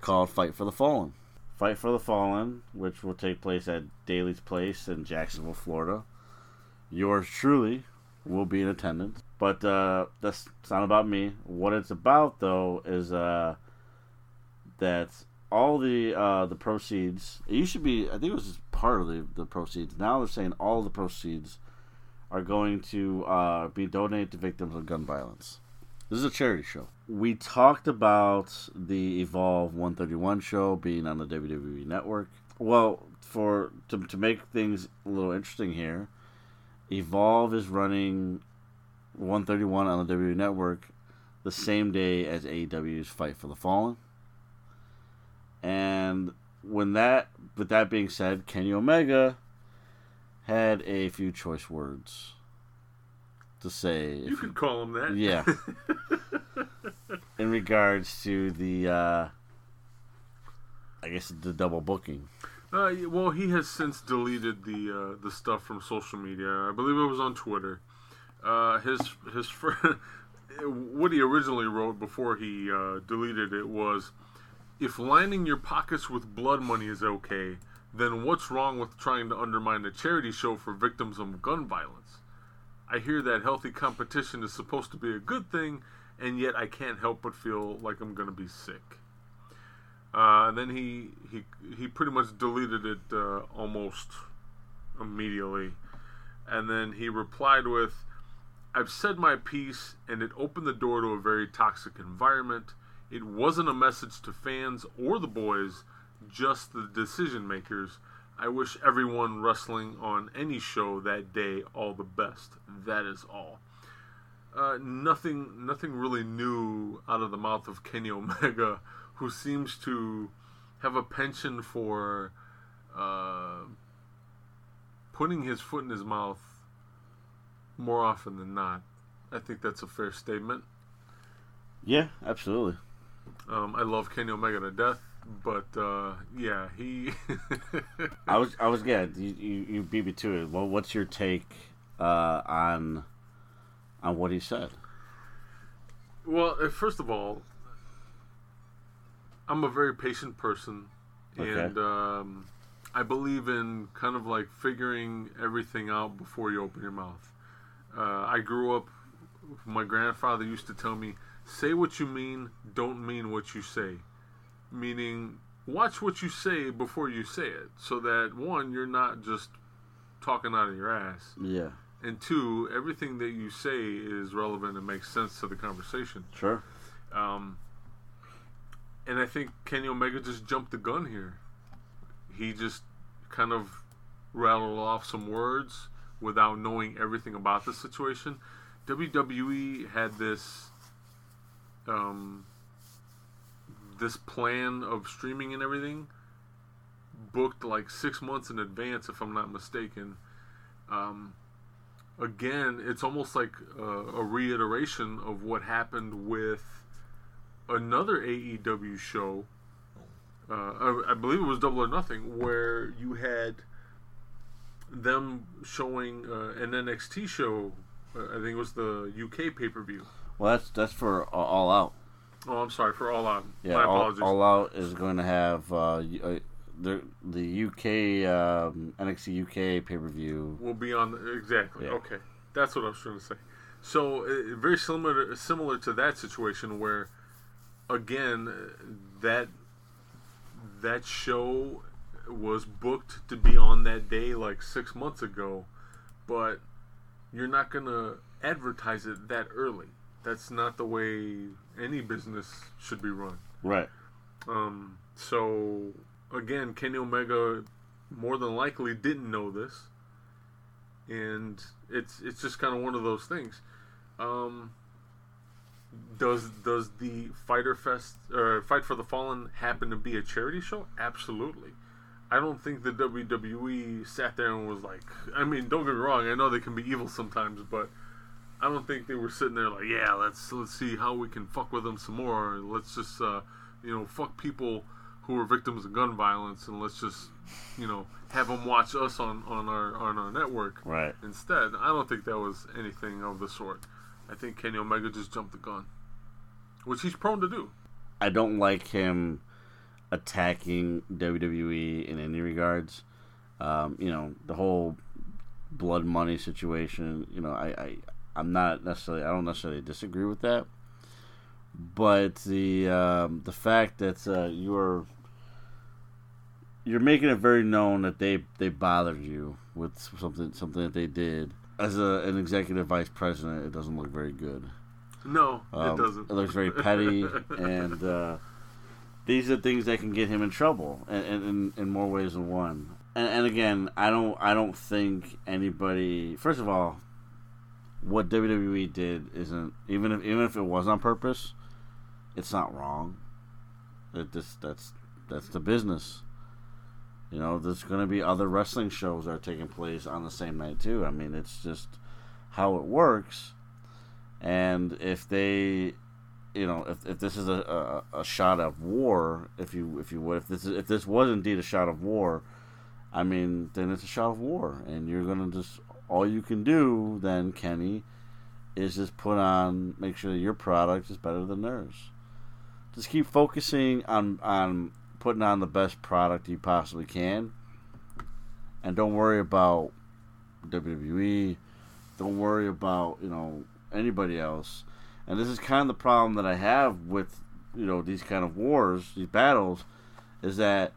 called Fight for the Fallen. Fight for the Fallen, which will take place at Daly's Place in Jacksonville, Florida. Yours truly will be in attendance. But that's not about me. What it's about, though, is that all the proceeds... It used to be... I think it was just part of the proceeds. Now they're saying all the proceeds are going to be donated to victims of gun violence. This is a charity show. We talked about the Evolve 131 show being on the WWE Network. Well, to make things a little interesting here, Evolve is running 131 on the WWE Network the same day as AEW's Fight for the Fallen. And with that being said, Kenny Omega had a few choice words to say. You could call him that. Yeah. In regards to the, I guess, the double booking. Well, he has since deleted the stuff from social media. I believe it was on Twitter. His friend, what he originally wrote before he deleted it was, "If lining your pockets with blood money is okay, then what's wrong with trying to undermine a charity show for victims of gun violence? I hear that healthy competition is supposed to be a good thing, and yet I can't help but feel like I'm going to be sick." And then he pretty much deleted it almost immediately. And then he replied with, "I've said my piece, and it opened the door to a very toxic environment. It wasn't a message to fans or the boys, just the decision makers. I wish everyone wrestling on any show that day all the best. That is all." Nothing really new out of the mouth of Kenny Omega, who seems to have a penchant for putting his foot in his mouth more often than not. I think that's a fair statement. Yeah, absolutely. I love Kenny Omega to death, but yeah, he. I was yeah. You beat me to it. Well, what's your take on what he said? Well, first of all, I'm a very patient person, and I believe in kind of like figuring everything out before you open your mouth. I grew up my grandfather used to tell me, say what you mean, don't mean what you say. Meaning, watch what you say before you say it. So that, one, you're not just talking out of your ass. Yeah. And two, everything that you say is relevant and makes sense to the conversation. Sure. And I think Kenny Omega just jumped the gun here. He just kind of rattled off some words without knowing everything about the situation. WWE had this this plan of streaming and everything booked like 6 months in advance, if I'm not mistaken. Again, it's almost like a reiteration of what happened with another AEW show. I believe it was Double or Nothing, where you had them showing an NXT show. I think it was the UK pay-per-view. Well, that's for All Out. Oh, I'm sorry, for All Out. Yeah, my apologies. All Out is going to have the UK NXT UK pay-per-view. Will be on exactly. Yeah. Okay, that's what I was trying to say. So very similar to that situation where, again, that show was booked to be on that day like 6 months ago, but you're not going to advertise it that early. That's not the way any business should be run. Right. So, again, Kenny Omega more than likely didn't know this, and it's just kind of one of those things. Does the Fighter Fest or Fight for the Fallen happen to be a charity show? Absolutely. I don't think the WWE sat there and was like, I mean, don't get me wrong, I know they can be evil sometimes, but I don't think they were sitting there like, yeah, let's see how we can fuck with them some more. Let's just fuck people who are victims of gun violence, and let's just have them watch us on our network. Right. Instead, I don't think that was anything of the sort. I think Kenny Omega just jumped the gun, which he's prone to do. I don't like him attacking WWE in any regards. The whole blood money situation. I don't necessarily disagree with that, but the fact that you're making it very known that they bothered you with something that they did. As an executive vice president, it doesn't look very good. No, it doesn't. It looks very petty, and these are things that can get him in trouble, in more ways than one. And again, I don't think anybody. First of all, what WWE did isn't even if it was on purpose, it's not wrong. That's the business. There's going to be other wrestling shows that are taking place on the same night, too. I mean, it's just how it works. And if they, if this is a shot of war, if this was indeed a shot of war, I mean, then it's a shot of war. And you're going to just, all you can do then, Kenny, is just make sure that your product is better than theirs. Just keep focusing on putting on the best product you possibly can, and don't worry about WWE, don't worry about anybody else. And this is kind of the problem that I have with these kind of wars, these battles, is that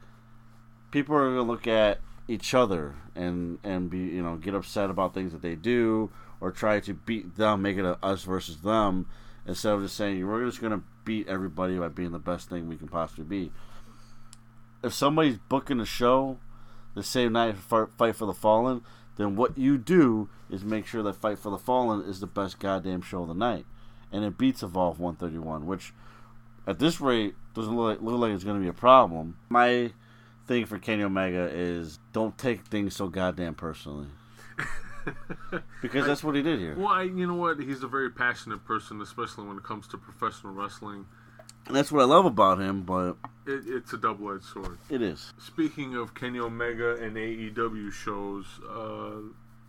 people are going to look at each other and be get upset about things that they do, or try to beat them, make it a us versus them, instead of just saying we're just going to beat everybody by being the best thing we can possibly be. If somebody's booking a show the same night for Fight for the Fallen, then what you do is make sure that Fight for the Fallen is the best goddamn show of the night. And it beats Evolve 131, which at this rate doesn't look like it's going to be a problem. My thing for Kenny Omega is don't take things so goddamn personally. Because that's what he did here. Well, you know what? He's a very passionate person, especially when it comes to professional wrestling. And that's what I love about him, but it's a double-edged sword. It is. Speaking of Kenny Omega and AEW shows,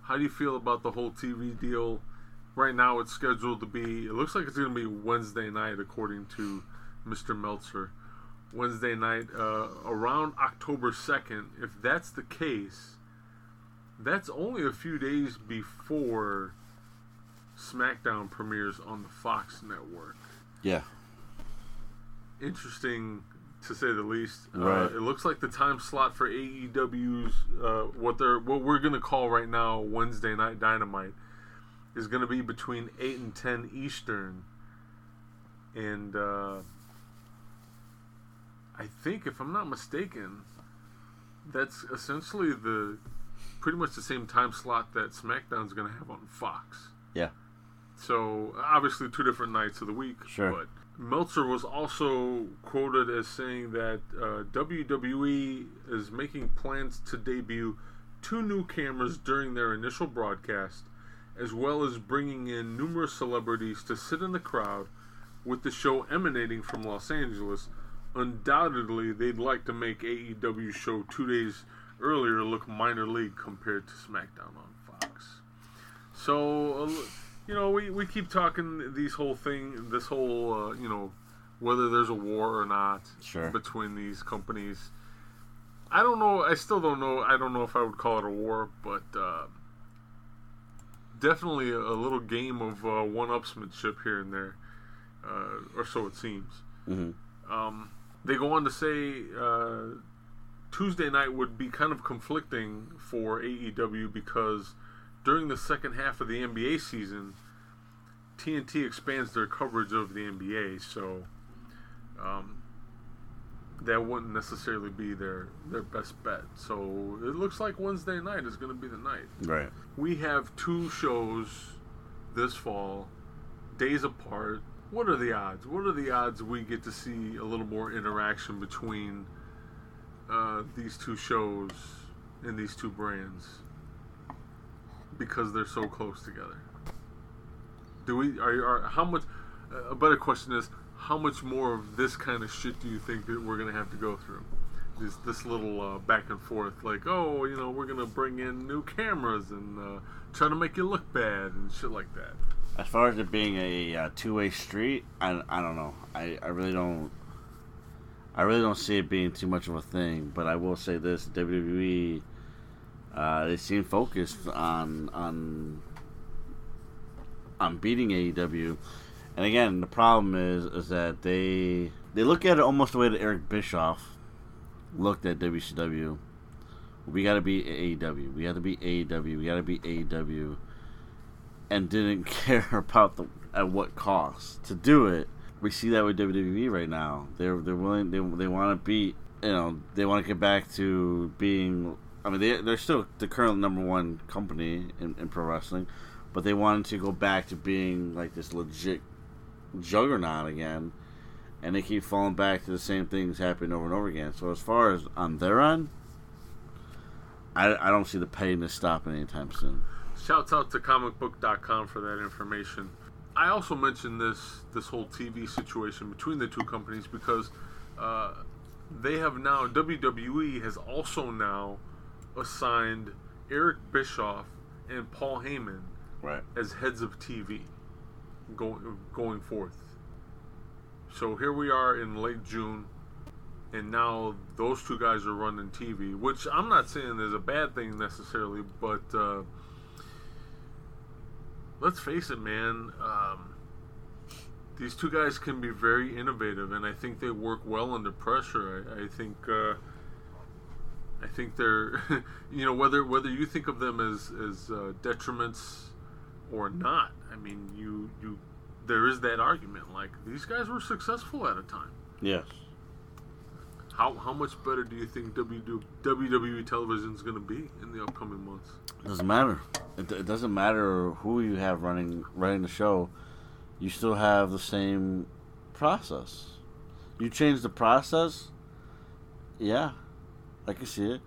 how do you feel about the whole TV deal? Right now it's scheduled to be, it looks like it's going to be Wednesday night, according to Mr. Meltzer. Wednesday night, around October 2nd. If that's the case, that's only a few days before SmackDown premieres on the Fox Network. Yeah. Interesting, to say the least. Right. It looks like the time slot for AEW's what we're gonna call right now Wednesday Night Dynamite is gonna be between 8 and 10 Eastern. And I think, if I'm not mistaken, that's essentially pretty much the same time slot that SmackDown's gonna have on Fox. Yeah. So obviously two different nights of the week. Sure. But Meltzer was also quoted as saying that WWE is making plans to debut 2 new cameras during their initial broadcast, as well as bringing in numerous celebrities to sit in the crowd, with the show emanating from Los Angeles. Undoubtedly, they'd like to make AEW's show 2 days earlier look minor league compared to SmackDown on Fox. So... we keep talking this whole whether there's a war or not. Sure. Between these companies. I don't know. I still don't know. I don't know if I would call it a war, but definitely a little game of one-upsmanship here and there, or so it seems. Mm-hmm. They go on to say Tuesday night would be kind of conflicting for AEW because... during the second half of the NBA season, TNT expands their coverage of the NBA, so that wouldn't necessarily be their best bet. So it looks like Wednesday night is going to be the night. Right. We have 2 shows this fall, days apart. What are the odds? What are the odds we get to see a little more interaction between these 2 shows and these 2 brands? Because they're so close together. A better question is, how much more of this kind of shit do you think that we're gonna have to go through? This little back and forth, like, we're gonna bring in new cameras and try to make you look bad and shit like that. As far as it being a two-way street, I don't know. I really don't see it being too much of a thing. But I will say this: WWE. They seem focused on beating AEW, and again, the problem is that they look at it almost the way that Eric Bischoff looked at WCW. We got to beat AEW. We got to beat AEW. We got to beat AEW, and didn't care about at what cost to do it. We see that with WWE right now. They're willing. They want to beat. They want to get back to being. I mean, they're still the current number 1 company in pro wrestling, but they wanted to go back to being like this legit juggernaut again, and they keep falling back to the same things happening over and over again. So as far as on their end, I don't see the pettiness stopping anytime soon. Shouts out to comicbook.com for that information. I also mentioned this whole TV situation between the 2 companies because they have now, WWE has also now assigned Eric Bischoff and Paul Heyman, right, as heads of TV going forth. So here we are in late June, and now those 2 guys are running TV, which I'm not saying is a bad thing necessarily, but let's face it, man, these 2 guys can be very innovative, and I think they work well under pressure. I think they're, whether you think of them as detriments or not. I mean, you there is that argument. Like, these guys were successful at a time. Yes. How much better do you think WWE television is going to be in the upcoming months? It doesn't matter. It doesn't matter who you have running the show. You still have the same process. You change the process. Yeah. I can see it.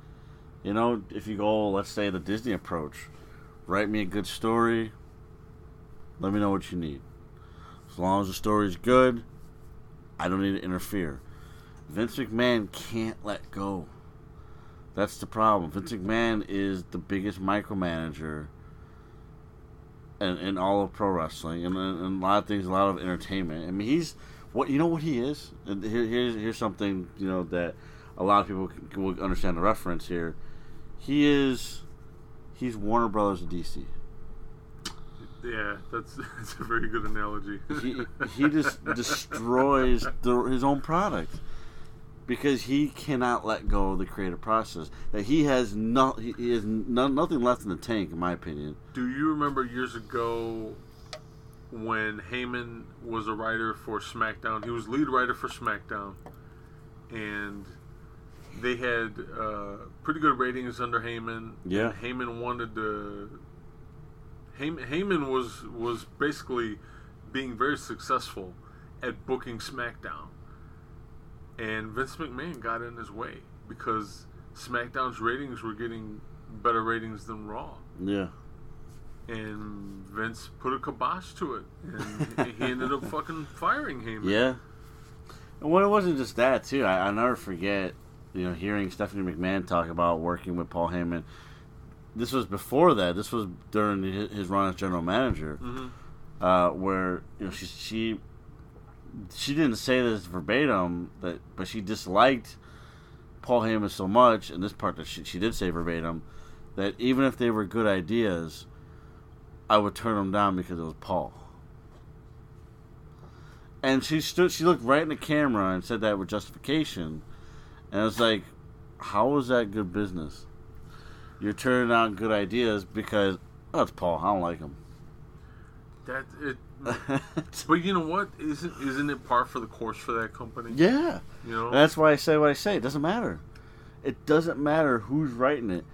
If you go, let's say, the Disney approach, write me a good story, let me know what you need. As long as the story's good, I don't need to interfere. Vince McMahon can't let go. That's the problem. Vince McMahon is the biggest micromanager in all of pro wrestling and a lot of things, a lot of entertainment. I mean, he's what he is? And here's something, that a lot of people will understand the reference here. He's Warner Brothers in DC. Yeah, that's a very good analogy. He just destroys his own product because he cannot let go of the creative process. That he has nothing left in the tank, in my opinion. Do you remember years ago when Heyman was a writer for SmackDown? He was lead writer for SmackDown, and they had pretty good ratings under Heyman. Yeah, and Heyman wanted to. Heyman was basically being very successful at booking SmackDown. And Vince McMahon got in his way because SmackDown's ratings were getting better ratings than Raw. Yeah. And Vince put a kibosh to it. And he ended up fucking firing Heyman. Yeah. And well, it wasn't just that, too. I'll never forget, hearing Stephanie McMahon talk about working with Paul Heyman. This was before that. This was during his run as general manager, mm-hmm. Where she didn't say this verbatim, but she disliked Paul Heyman so much, and this part that she did say verbatim, that even if they were good ideas, I would turn them down because it was Paul. And she looked right in the camera and said that with justification, and I was like, how is that good business? You're turning out good ideas because that's Paul. I don't like him. But you know what? Isn't it par for the course for that company? Yeah. And that's why I say what I say. It doesn't matter. It doesn't matter who's writing it.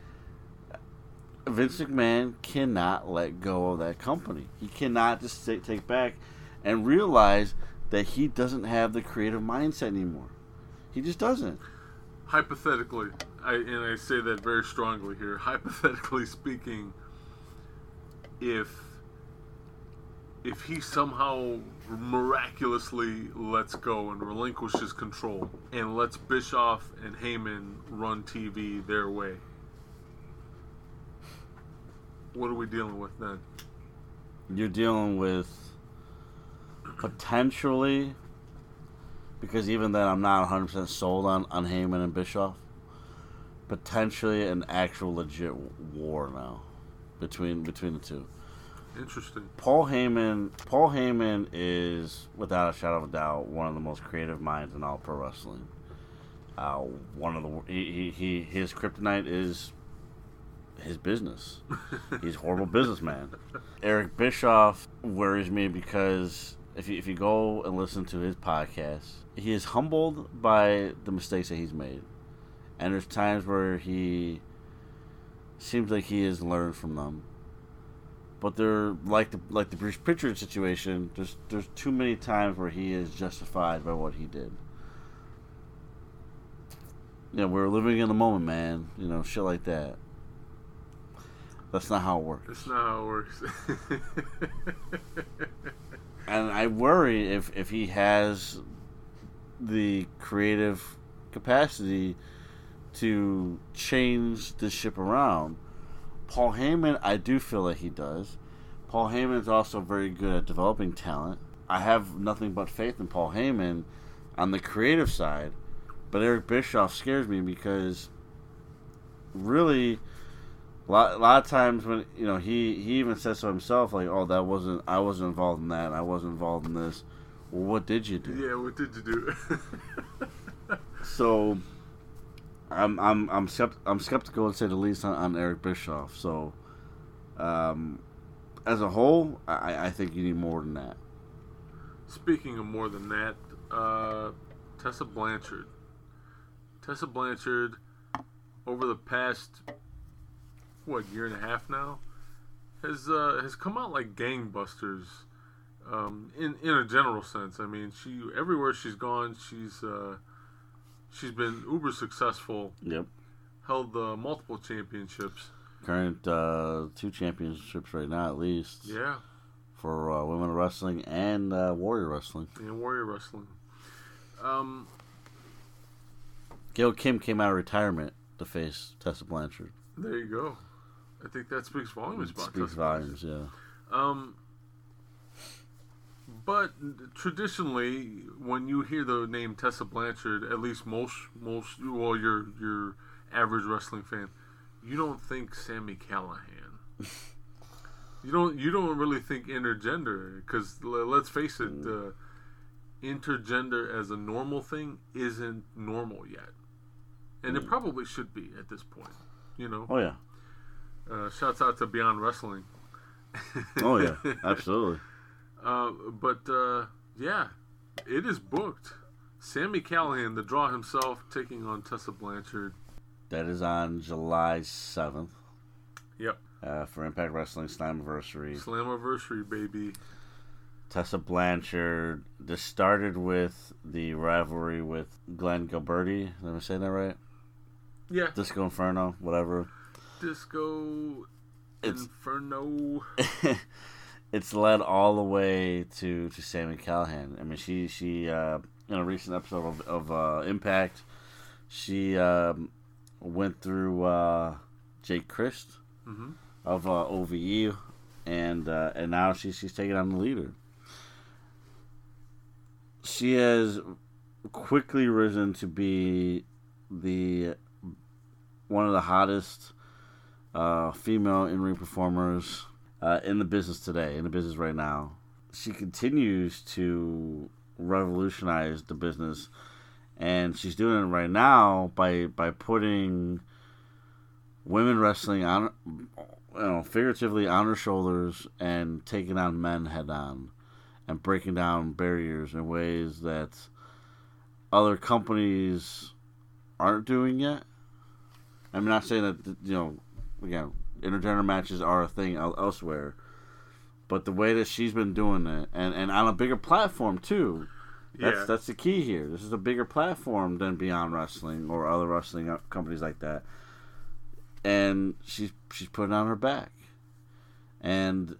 Vince McMahon cannot let go of that company. He cannot just take back and realize that he doesn't have the creative mindset anymore. He just doesn't. Hypothetically, I say that very strongly here, hypothetically speaking, if he somehow miraculously lets go and relinquishes control and lets Bischoff and Heyman run TV their way, what are we dealing with then? You're dealing with potentially... Because even then, I'm not 100% sold on Heyman and Bischoff. Potentially an actual legit war now between the two. Interesting. Paul Heyman is, without a shadow of a doubt, one of the most creative minds in all pro wrestling. His kryptonite is his business. He's a horrible businessman. Eric Bischoff worries me because... If you go and listen to his podcast, he is humbled by the mistakes that he's made. And there's times where he seems like he has learned from them. But they're like the Bruce Pritchard situation, there's too many times where he is justified by what he did. We're living in the moment, man. Shit like that. That's not how it works. That's not how it works. And I worry if he has the creative capacity to change the ship around. Paul Heyman, I do feel like he does. Paul Heyman is also very good at developing talent. I have nothing but faith in Paul Heyman on the creative side. But Eric Bischoff scares me because really... A lot of times when he even says so himself, like, I wasn't involved in that, I wasn't involved in this. Well, what did you do? Yeah, what did you do? So, I'm skeptical, to say the least, on Eric Bischoff. So, as a whole, I think you need more than that. Speaking of more than that, Tessa Blanchard, over the past. What, year and a half now, has come out like gangbusters, in a general sense. I mean, she everywhere she's gone, she's been uber successful. Yep, held multiple championships. Current 2 championships right now, at least. Yeah, for women wrestling and warrior wrestling. Gail Kim came out of retirement to face Tessa Blanchard. There you go. I think that speaks volumes. Yeah. But traditionally, when you hear the name Tessa Blanchard, at least most your average wrestling fan, you don't think Sami Callihan. You don't really think intergender, because let's face it, intergender as a normal thing isn't normal yet, and it probably should be at this point. You know. Oh yeah. Shouts out to Beyond Wrestling. Oh yeah, absolutely. Yeah, it is booked. Sami Callihan, the draw himself, taking on Tessa Blanchard. That is on July 7th. Yep. For Impact Wrestling Slammiversary. Slammiversary, baby. Tessa Blanchard. This started with the rivalry with Glenn Gilberti. Am I saying that right? Yeah. Disco Inferno, whatever. Disco Inferno. It's led all the way to Sami Callihan. I mean, she in a recent episode of Impact, she went through Jake Christ of OVE, and now she's taking on the leader. She has quickly risen to be one of the hottest female in-ring performers in the business today, in the business right now. She continues to revolutionize the business, and she's doing it right now by putting women wrestling on, figuratively on her shoulders, and taking on men head on, and breaking down barriers in ways that other companies aren't doing yet. I'm not saying that, again, intergender matches are a thing elsewhere, but the way that she's been doing it, and on a bigger platform too, that's the key here. This is a bigger platform than Beyond Wrestling or other wrestling companies like that, and she's putting on her back, and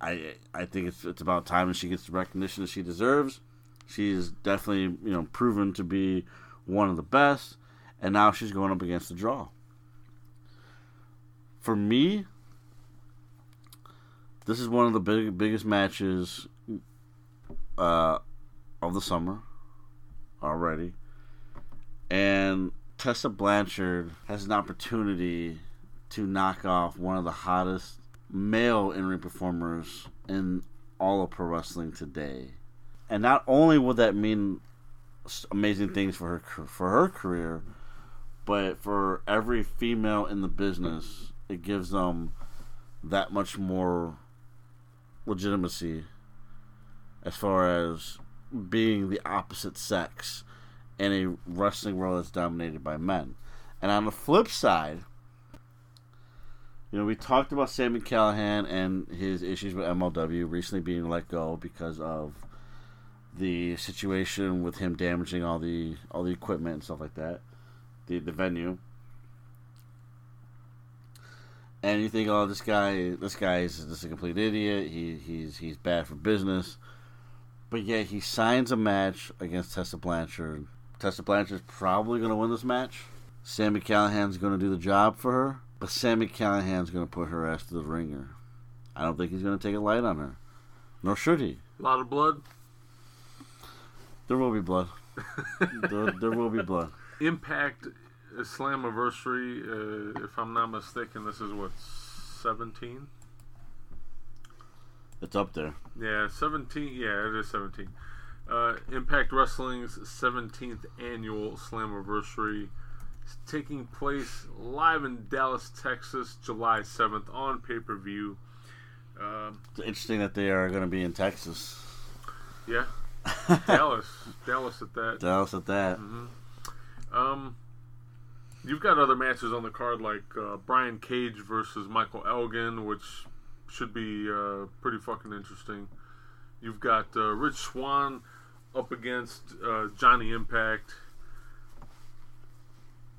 I think it's about time that she gets the recognition that she deserves. She's definitely proven to be one of the best, and now she's going up against the draw. For me, this is one of the biggest matches of the summer already. And Tessa Blanchard has an opportunity to knock off one of the hottest male in-ring performers in all of pro wrestling today. And not only will that mean amazing things for her career, but for every female in the business, it gives them that much more legitimacy as far as being the opposite sex in a wrestling world that's dominated by men. And on the flip side, we talked about Sami Callihan and his issues with MLW recently being let go because of the situation with him damaging all the equipment and stuff like that, the venue. And you think, oh, this guy is just a complete idiot. He's bad for business. But yet he signs a match against Tessa Blanchard. Tessa Blanchard's probably going to win this match. Sami Callihan's going to do the job for her. But Sami Callihan's going to put her ass to the ringer. I don't think he's going to take a light on her. Nor should he. A lot of blood. There will be blood. there will be blood. Impact Slammiversary, if I'm not mistaken, this is 17? It's up there. Yeah, 17. Yeah, it is 17. Impact Wrestling's 17th annual Slammiversary is taking place live in Dallas, Texas, July 7th on pay-per-view. It's interesting that they are going to be in Texas. Yeah. Dallas at that. Mm-hmm. You've got other matches on the card, like Brian Cage versus Michael Elgin, which should be pretty fucking interesting. You've got Rich Swann up against Johnny Impact.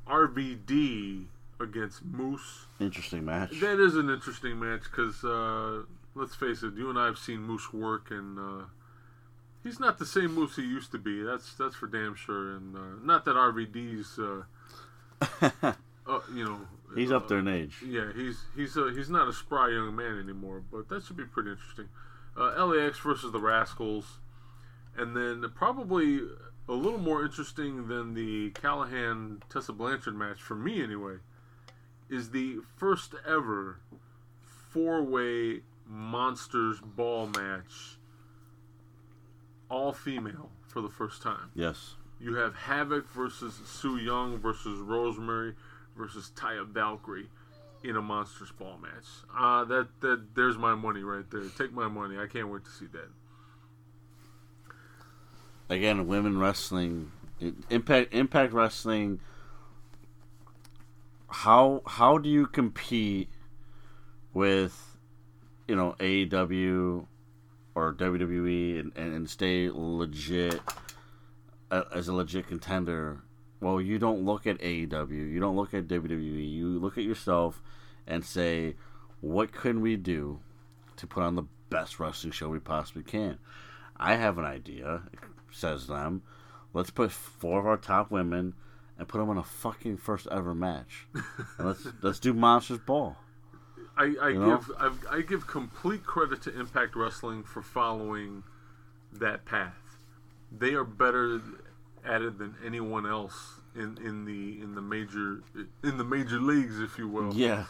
RVD against Moose. Interesting match. That is an interesting match because, let's face it, you and I have seen Moose work, and he's not the same Moose he used to be. That's for damn sure. And not that RVD's... he's up there in age. Yeah, he's not a spry young man anymore, but that should be pretty interesting. LAX versus the Rascals, and then probably a little more interesting than the Callihan Tessa Blanchard match, for me anyway, is the first ever 4-way Monsters Ball match, all female for the first time. Yes. You have Havoc versus Su Yung versus Rosemary versus Taya Valkyrie in a Monsters Ball match. There's my money right there. Take my money. I can't wait to see that. Again, women wrestling, Impact Wrestling. How do you compete with, you know, AEW or WWE and stay legit as a legit contender? Well, you don't look at AEW, you don't look at WWE, you look at yourself and say, what can we do to put on the best wrestling show we possibly can? I have an idea, says them. Let's put 4 of our top women and put them on a fucking first ever match. And let's do Monsters Ball. I give complete credit to Impact Wrestling for following that path. They are better at it than anyone else in the major leagues, if you will. Yeah.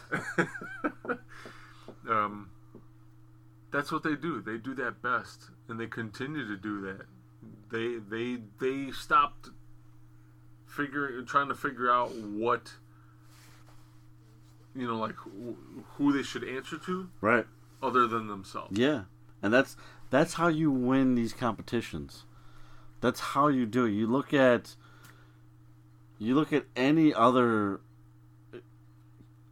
That's what they do. They do that best, and they continue to do that. They stopped trying to figure out what, you know, like who they should answer to, right? Other than themselves. Yeah, and that's how you win these competitions. That's how you do it. You look at any other,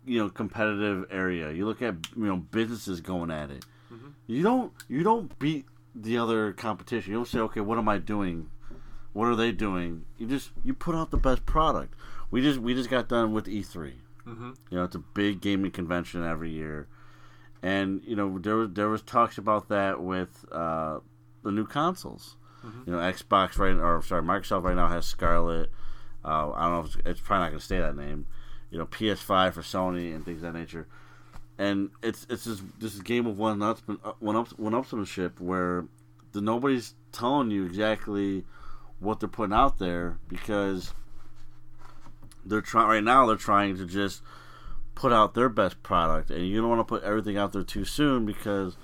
you know, competitive area. You look at, you know, businesses going at it. Mm-hmm. You don't beat the other competition. You don't say, okay, what am I doing? What are they doing? You put out the best product. We just got done with E3. Mm-hmm. You know, it's a big gaming convention every year, and you know there was talks about that with the new consoles. Mm-hmm. You know, Microsoft right now has Scarlet. I don't know if it's probably not going to stay that name. You know, PS5 for Sony and things of that nature. And it's just this game of one-upsmanship where nobody's telling you exactly what they're putting out there, because they're trying to just put out their best product, and you don't want to put everything out there too soon, because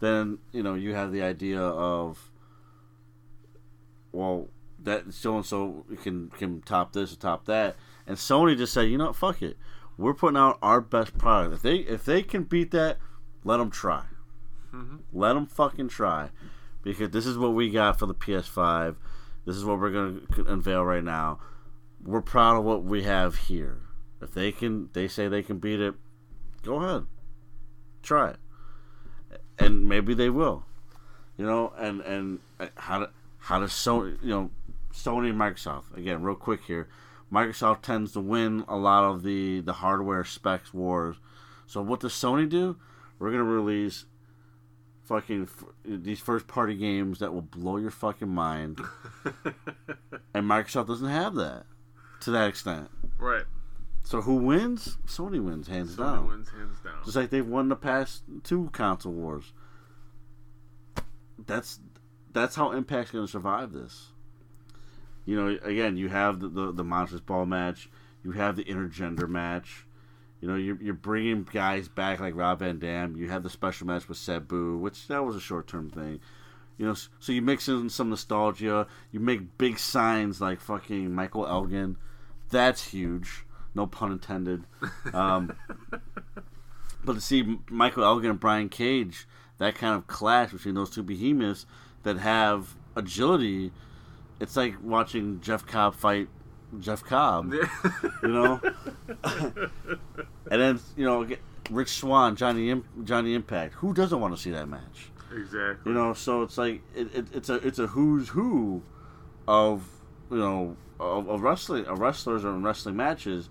then, you know, you have the idea of, well, that so and so can top this or top that, and Sony just said, you know, fuck it, we're putting out our best product. If they can beat that, let them try. Mm-hmm. Let them fucking try, because this is what we got for the PS5. This is what we're going to unveil right now. We're proud of what we have here. If they say they can beat it, go ahead, try it, and maybe they will. You know, and how does Sony, you know, Sony and Microsoft, again, real quick here. Microsoft tends to win a lot of the hardware specs wars. So what does Sony do? We're going to release fucking these first party games that will blow your fucking mind. And Microsoft doesn't have that to that extent. Right. So who wins? Sony wins, hands down. Sony wins, hands down. Just like they've won the past 2 console wars. That's how Impact's going to survive this. You know, again, you have the Monsters Ball match. You have the intergender match. You know, you're bringing guys back like Rob Van Dam. You have the special match with Sabu, which that was a short-term thing. You know, so you mix in some nostalgia. You make big signs like fucking Michael Elgin. That's huge. No pun intended. But to see Michael Elgin and Brian Cage, that kind of clash between those two behemoths that have agility... It's like watching Jeff Cobb fight Jeff Cobb, you know. And then, you know, Rich Swann, Johnny Impact. Who doesn't want to see that match? Exactly. You know, so it's like it's a who's who of, you know, of wrestling, of wrestlers and wrestling matches.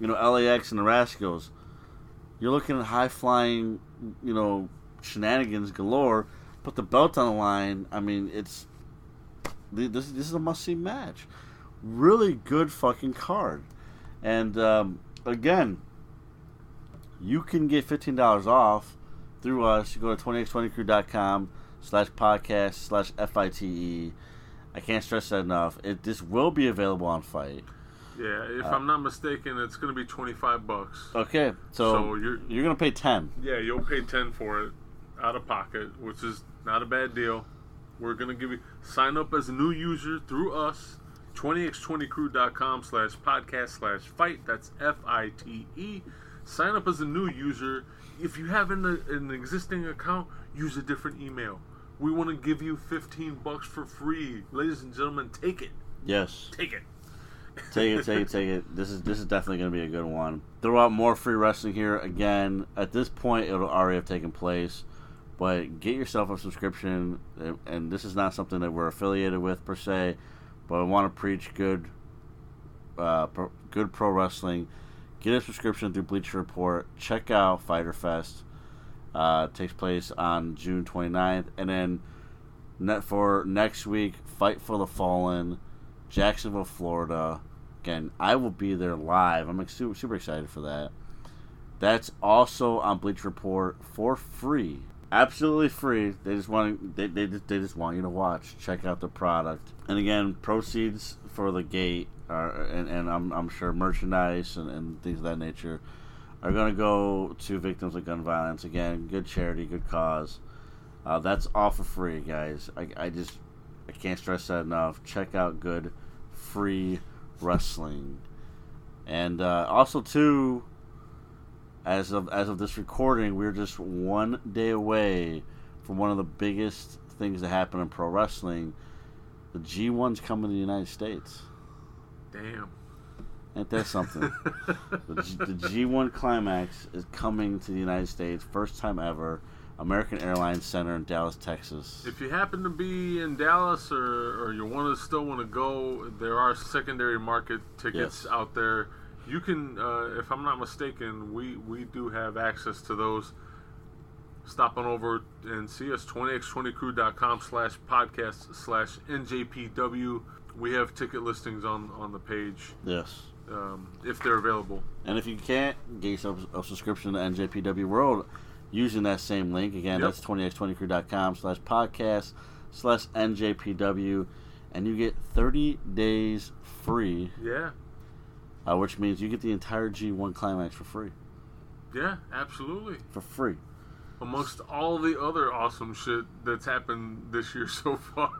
You know, LAX and the Rascals. You're looking at high flying, you know, shenanigans galore. Put the belt on the line. I mean, it's. This is a must-see match. Really good fucking card. And, again, you can get $15 off through us. You go to 2820crew.com/podcast/FITE. I can't stress that enough. This will be available on Fight. Yeah, if I'm not mistaken, it's going to be $25. Okay, so you're going to pay $10. Yeah, you'll pay $10 for it. out of pocket, which is not a bad deal. We're going to give you, sign up as a new user through us, 20x20crew.com/podcast/fight. That's F-I-T-E. Sign up as a new user. If you have an existing account, use a different email. We want to give you $15 for free. Ladies and gentlemen, take it. Yes. Take it. Take it. This is definitely going to be a good one. Throw out more free wrestling here. Again, at this point, it'll already have taken place. But get yourself a subscription. And this is not something that we're affiliated with, per se. But I want to preach good pro wrestling. Get a subscription through Bleacher Report. Check out Fyter Fest. It takes place on June 29th. And then for next week, Fight for the Fallen, Jacksonville, Florida. Again, I will be there live. I'm super excited for that. That's also on Bleacher Report for free, absolutely free. They just want they just want you to watch, check out the product. And again, proceeds for the gate are, and I'm sure merchandise and things of that nature are going to go to victims of gun violence. Again, good charity, good cause. That's all for free, guys. I can't stress that enough. Check out good free wrestling. And also too, as of this recording, we're just one day away from one of the biggest things that happen in pro wrestling. The G1's coming to the United States. Damn. Ain't that something? The G1 Climax is coming to the United States, first time ever. American Airlines Center in Dallas, Texas. If you happen to be in Dallas or you still want to go, there are secondary market tickets out there. You can, if I'm not mistaken, we do have access to those. Stop on over and see us, 20x20crew.com/podcast/NJPW. We have ticket listings on the page. Yes. If they're available. And if you can't, get yourself a subscription to NJPW World using that same link. Again, that's 20x20crew.com/podcast/NJPW. And you get 30 days free. Yeah. Which means you get the entire G1 Climax for free. Yeah, absolutely. For free. Amongst all the other awesome shit that's happened this year so far.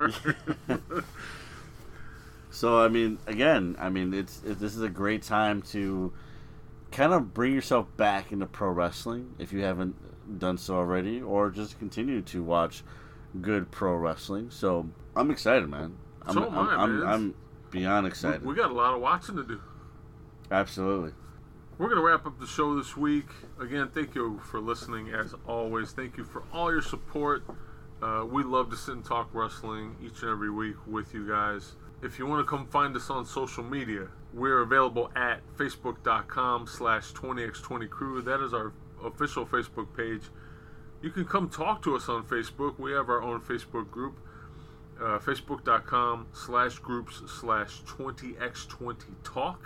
So, again, this is a great time to kind of bring yourself back into pro wrestling if you haven't done so already, or just continue to watch good pro wrestling. So, I'm excited, man. I'm beyond excited. We got a lot of watching to do. Absolutely. We're going to wrap up the show this week. Again, thank you for listening, as always. Thank you for all your support. We love to sit and talk wrestling each and every week with you guys. If you want to come find us on social media, we're available at facebook.com/20x20crew. That is our official Facebook page. You can come talk to us on Facebook. We have our own Facebook group, facebook.com/groups/20x20talk.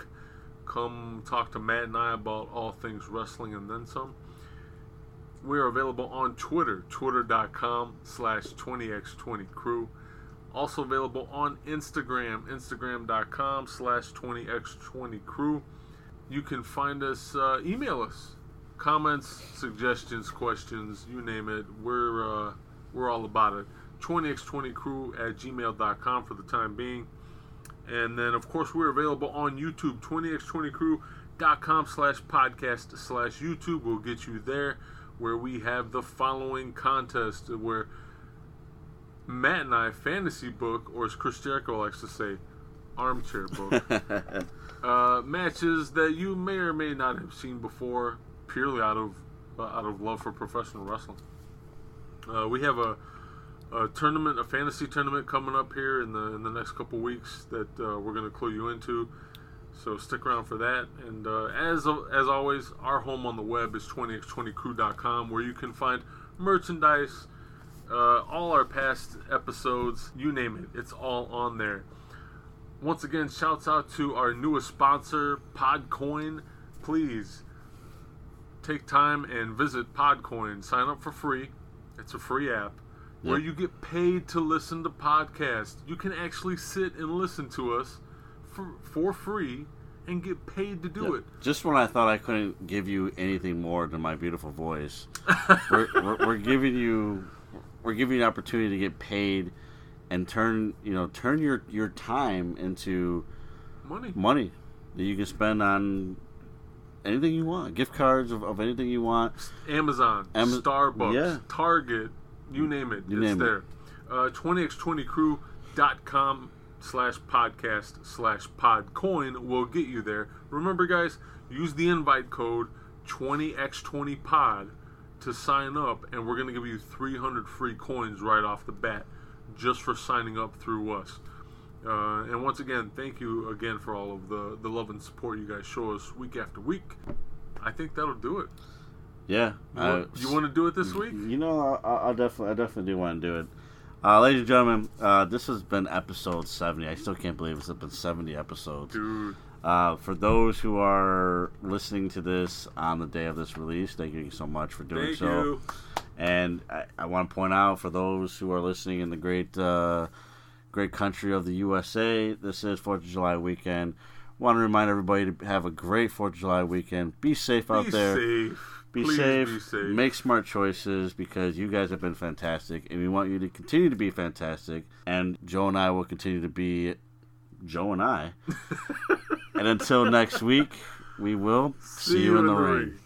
Come talk to Matt and I about all things wrestling and then some. We're available on Twitter, twitter.com/20x20crew. Also available on Instagram, instagram.com/20x20crew. You can find us, email us, comments, suggestions, questions, you name it. We're all about it. 20x20crew@gmail.com for the time being. And then, of course, we're available on YouTube, 20x20crew.com/podcast/YouTube. We'll get you there, where we have the following contest where Matt and I fantasy book, or as Chris Jericho likes to say, armchair book, matches that you may or may not have seen before, purely out of love for professional wrestling. We have a tournament, a fantasy tournament coming up here in the next couple weeks that we're going to clue you into. So stick around for that. And as always, our home on the web is 20x20crew.com, where you can find merchandise, all our past episodes, you name it. It's all on there. Once again, shouts out to our newest sponsor, Podcoin. Please take time and visit Podcoin. Sign up for free. It's a free app. Where you get paid to listen to podcasts. You can actually sit and listen to us for free and get paid to do it. Just when I thought I couldn't give you anything more than my beautiful voice, we're giving you an opportunity to get paid and turn your time into money that you can spend on anything you want, gift cards of anything you want, Amazon, Starbucks, Target, you name it, it's there. 20x20crew.com/podcast/podcoin will get you there. Remember, guys, use the invite code 20x20pod to sign up, and we're going to give you 300 free coins right off the bat just for signing up through us. And once again, thank you again for all of the love and support you guys show us week after week. I think that'll do it. Yeah. You want to do it this week? You know, I definitely do want to do it. Ladies and gentlemen, this has been episode 70. I still can't believe it's been 70 episodes. Dude. For those who are listening to this on the day of this release, thank you so much for doing so. And I want to point out, for those who are listening in the great country of the USA, this is 4th of July weekend. Want to remind everybody to have a great 4th of July weekend. Be safe out there. Be safe. Make smart choices, because you guys have been fantastic, and we want you to continue to be fantastic. And Joe and I will continue to be Joe and I. And until next week, we will see you in the ring.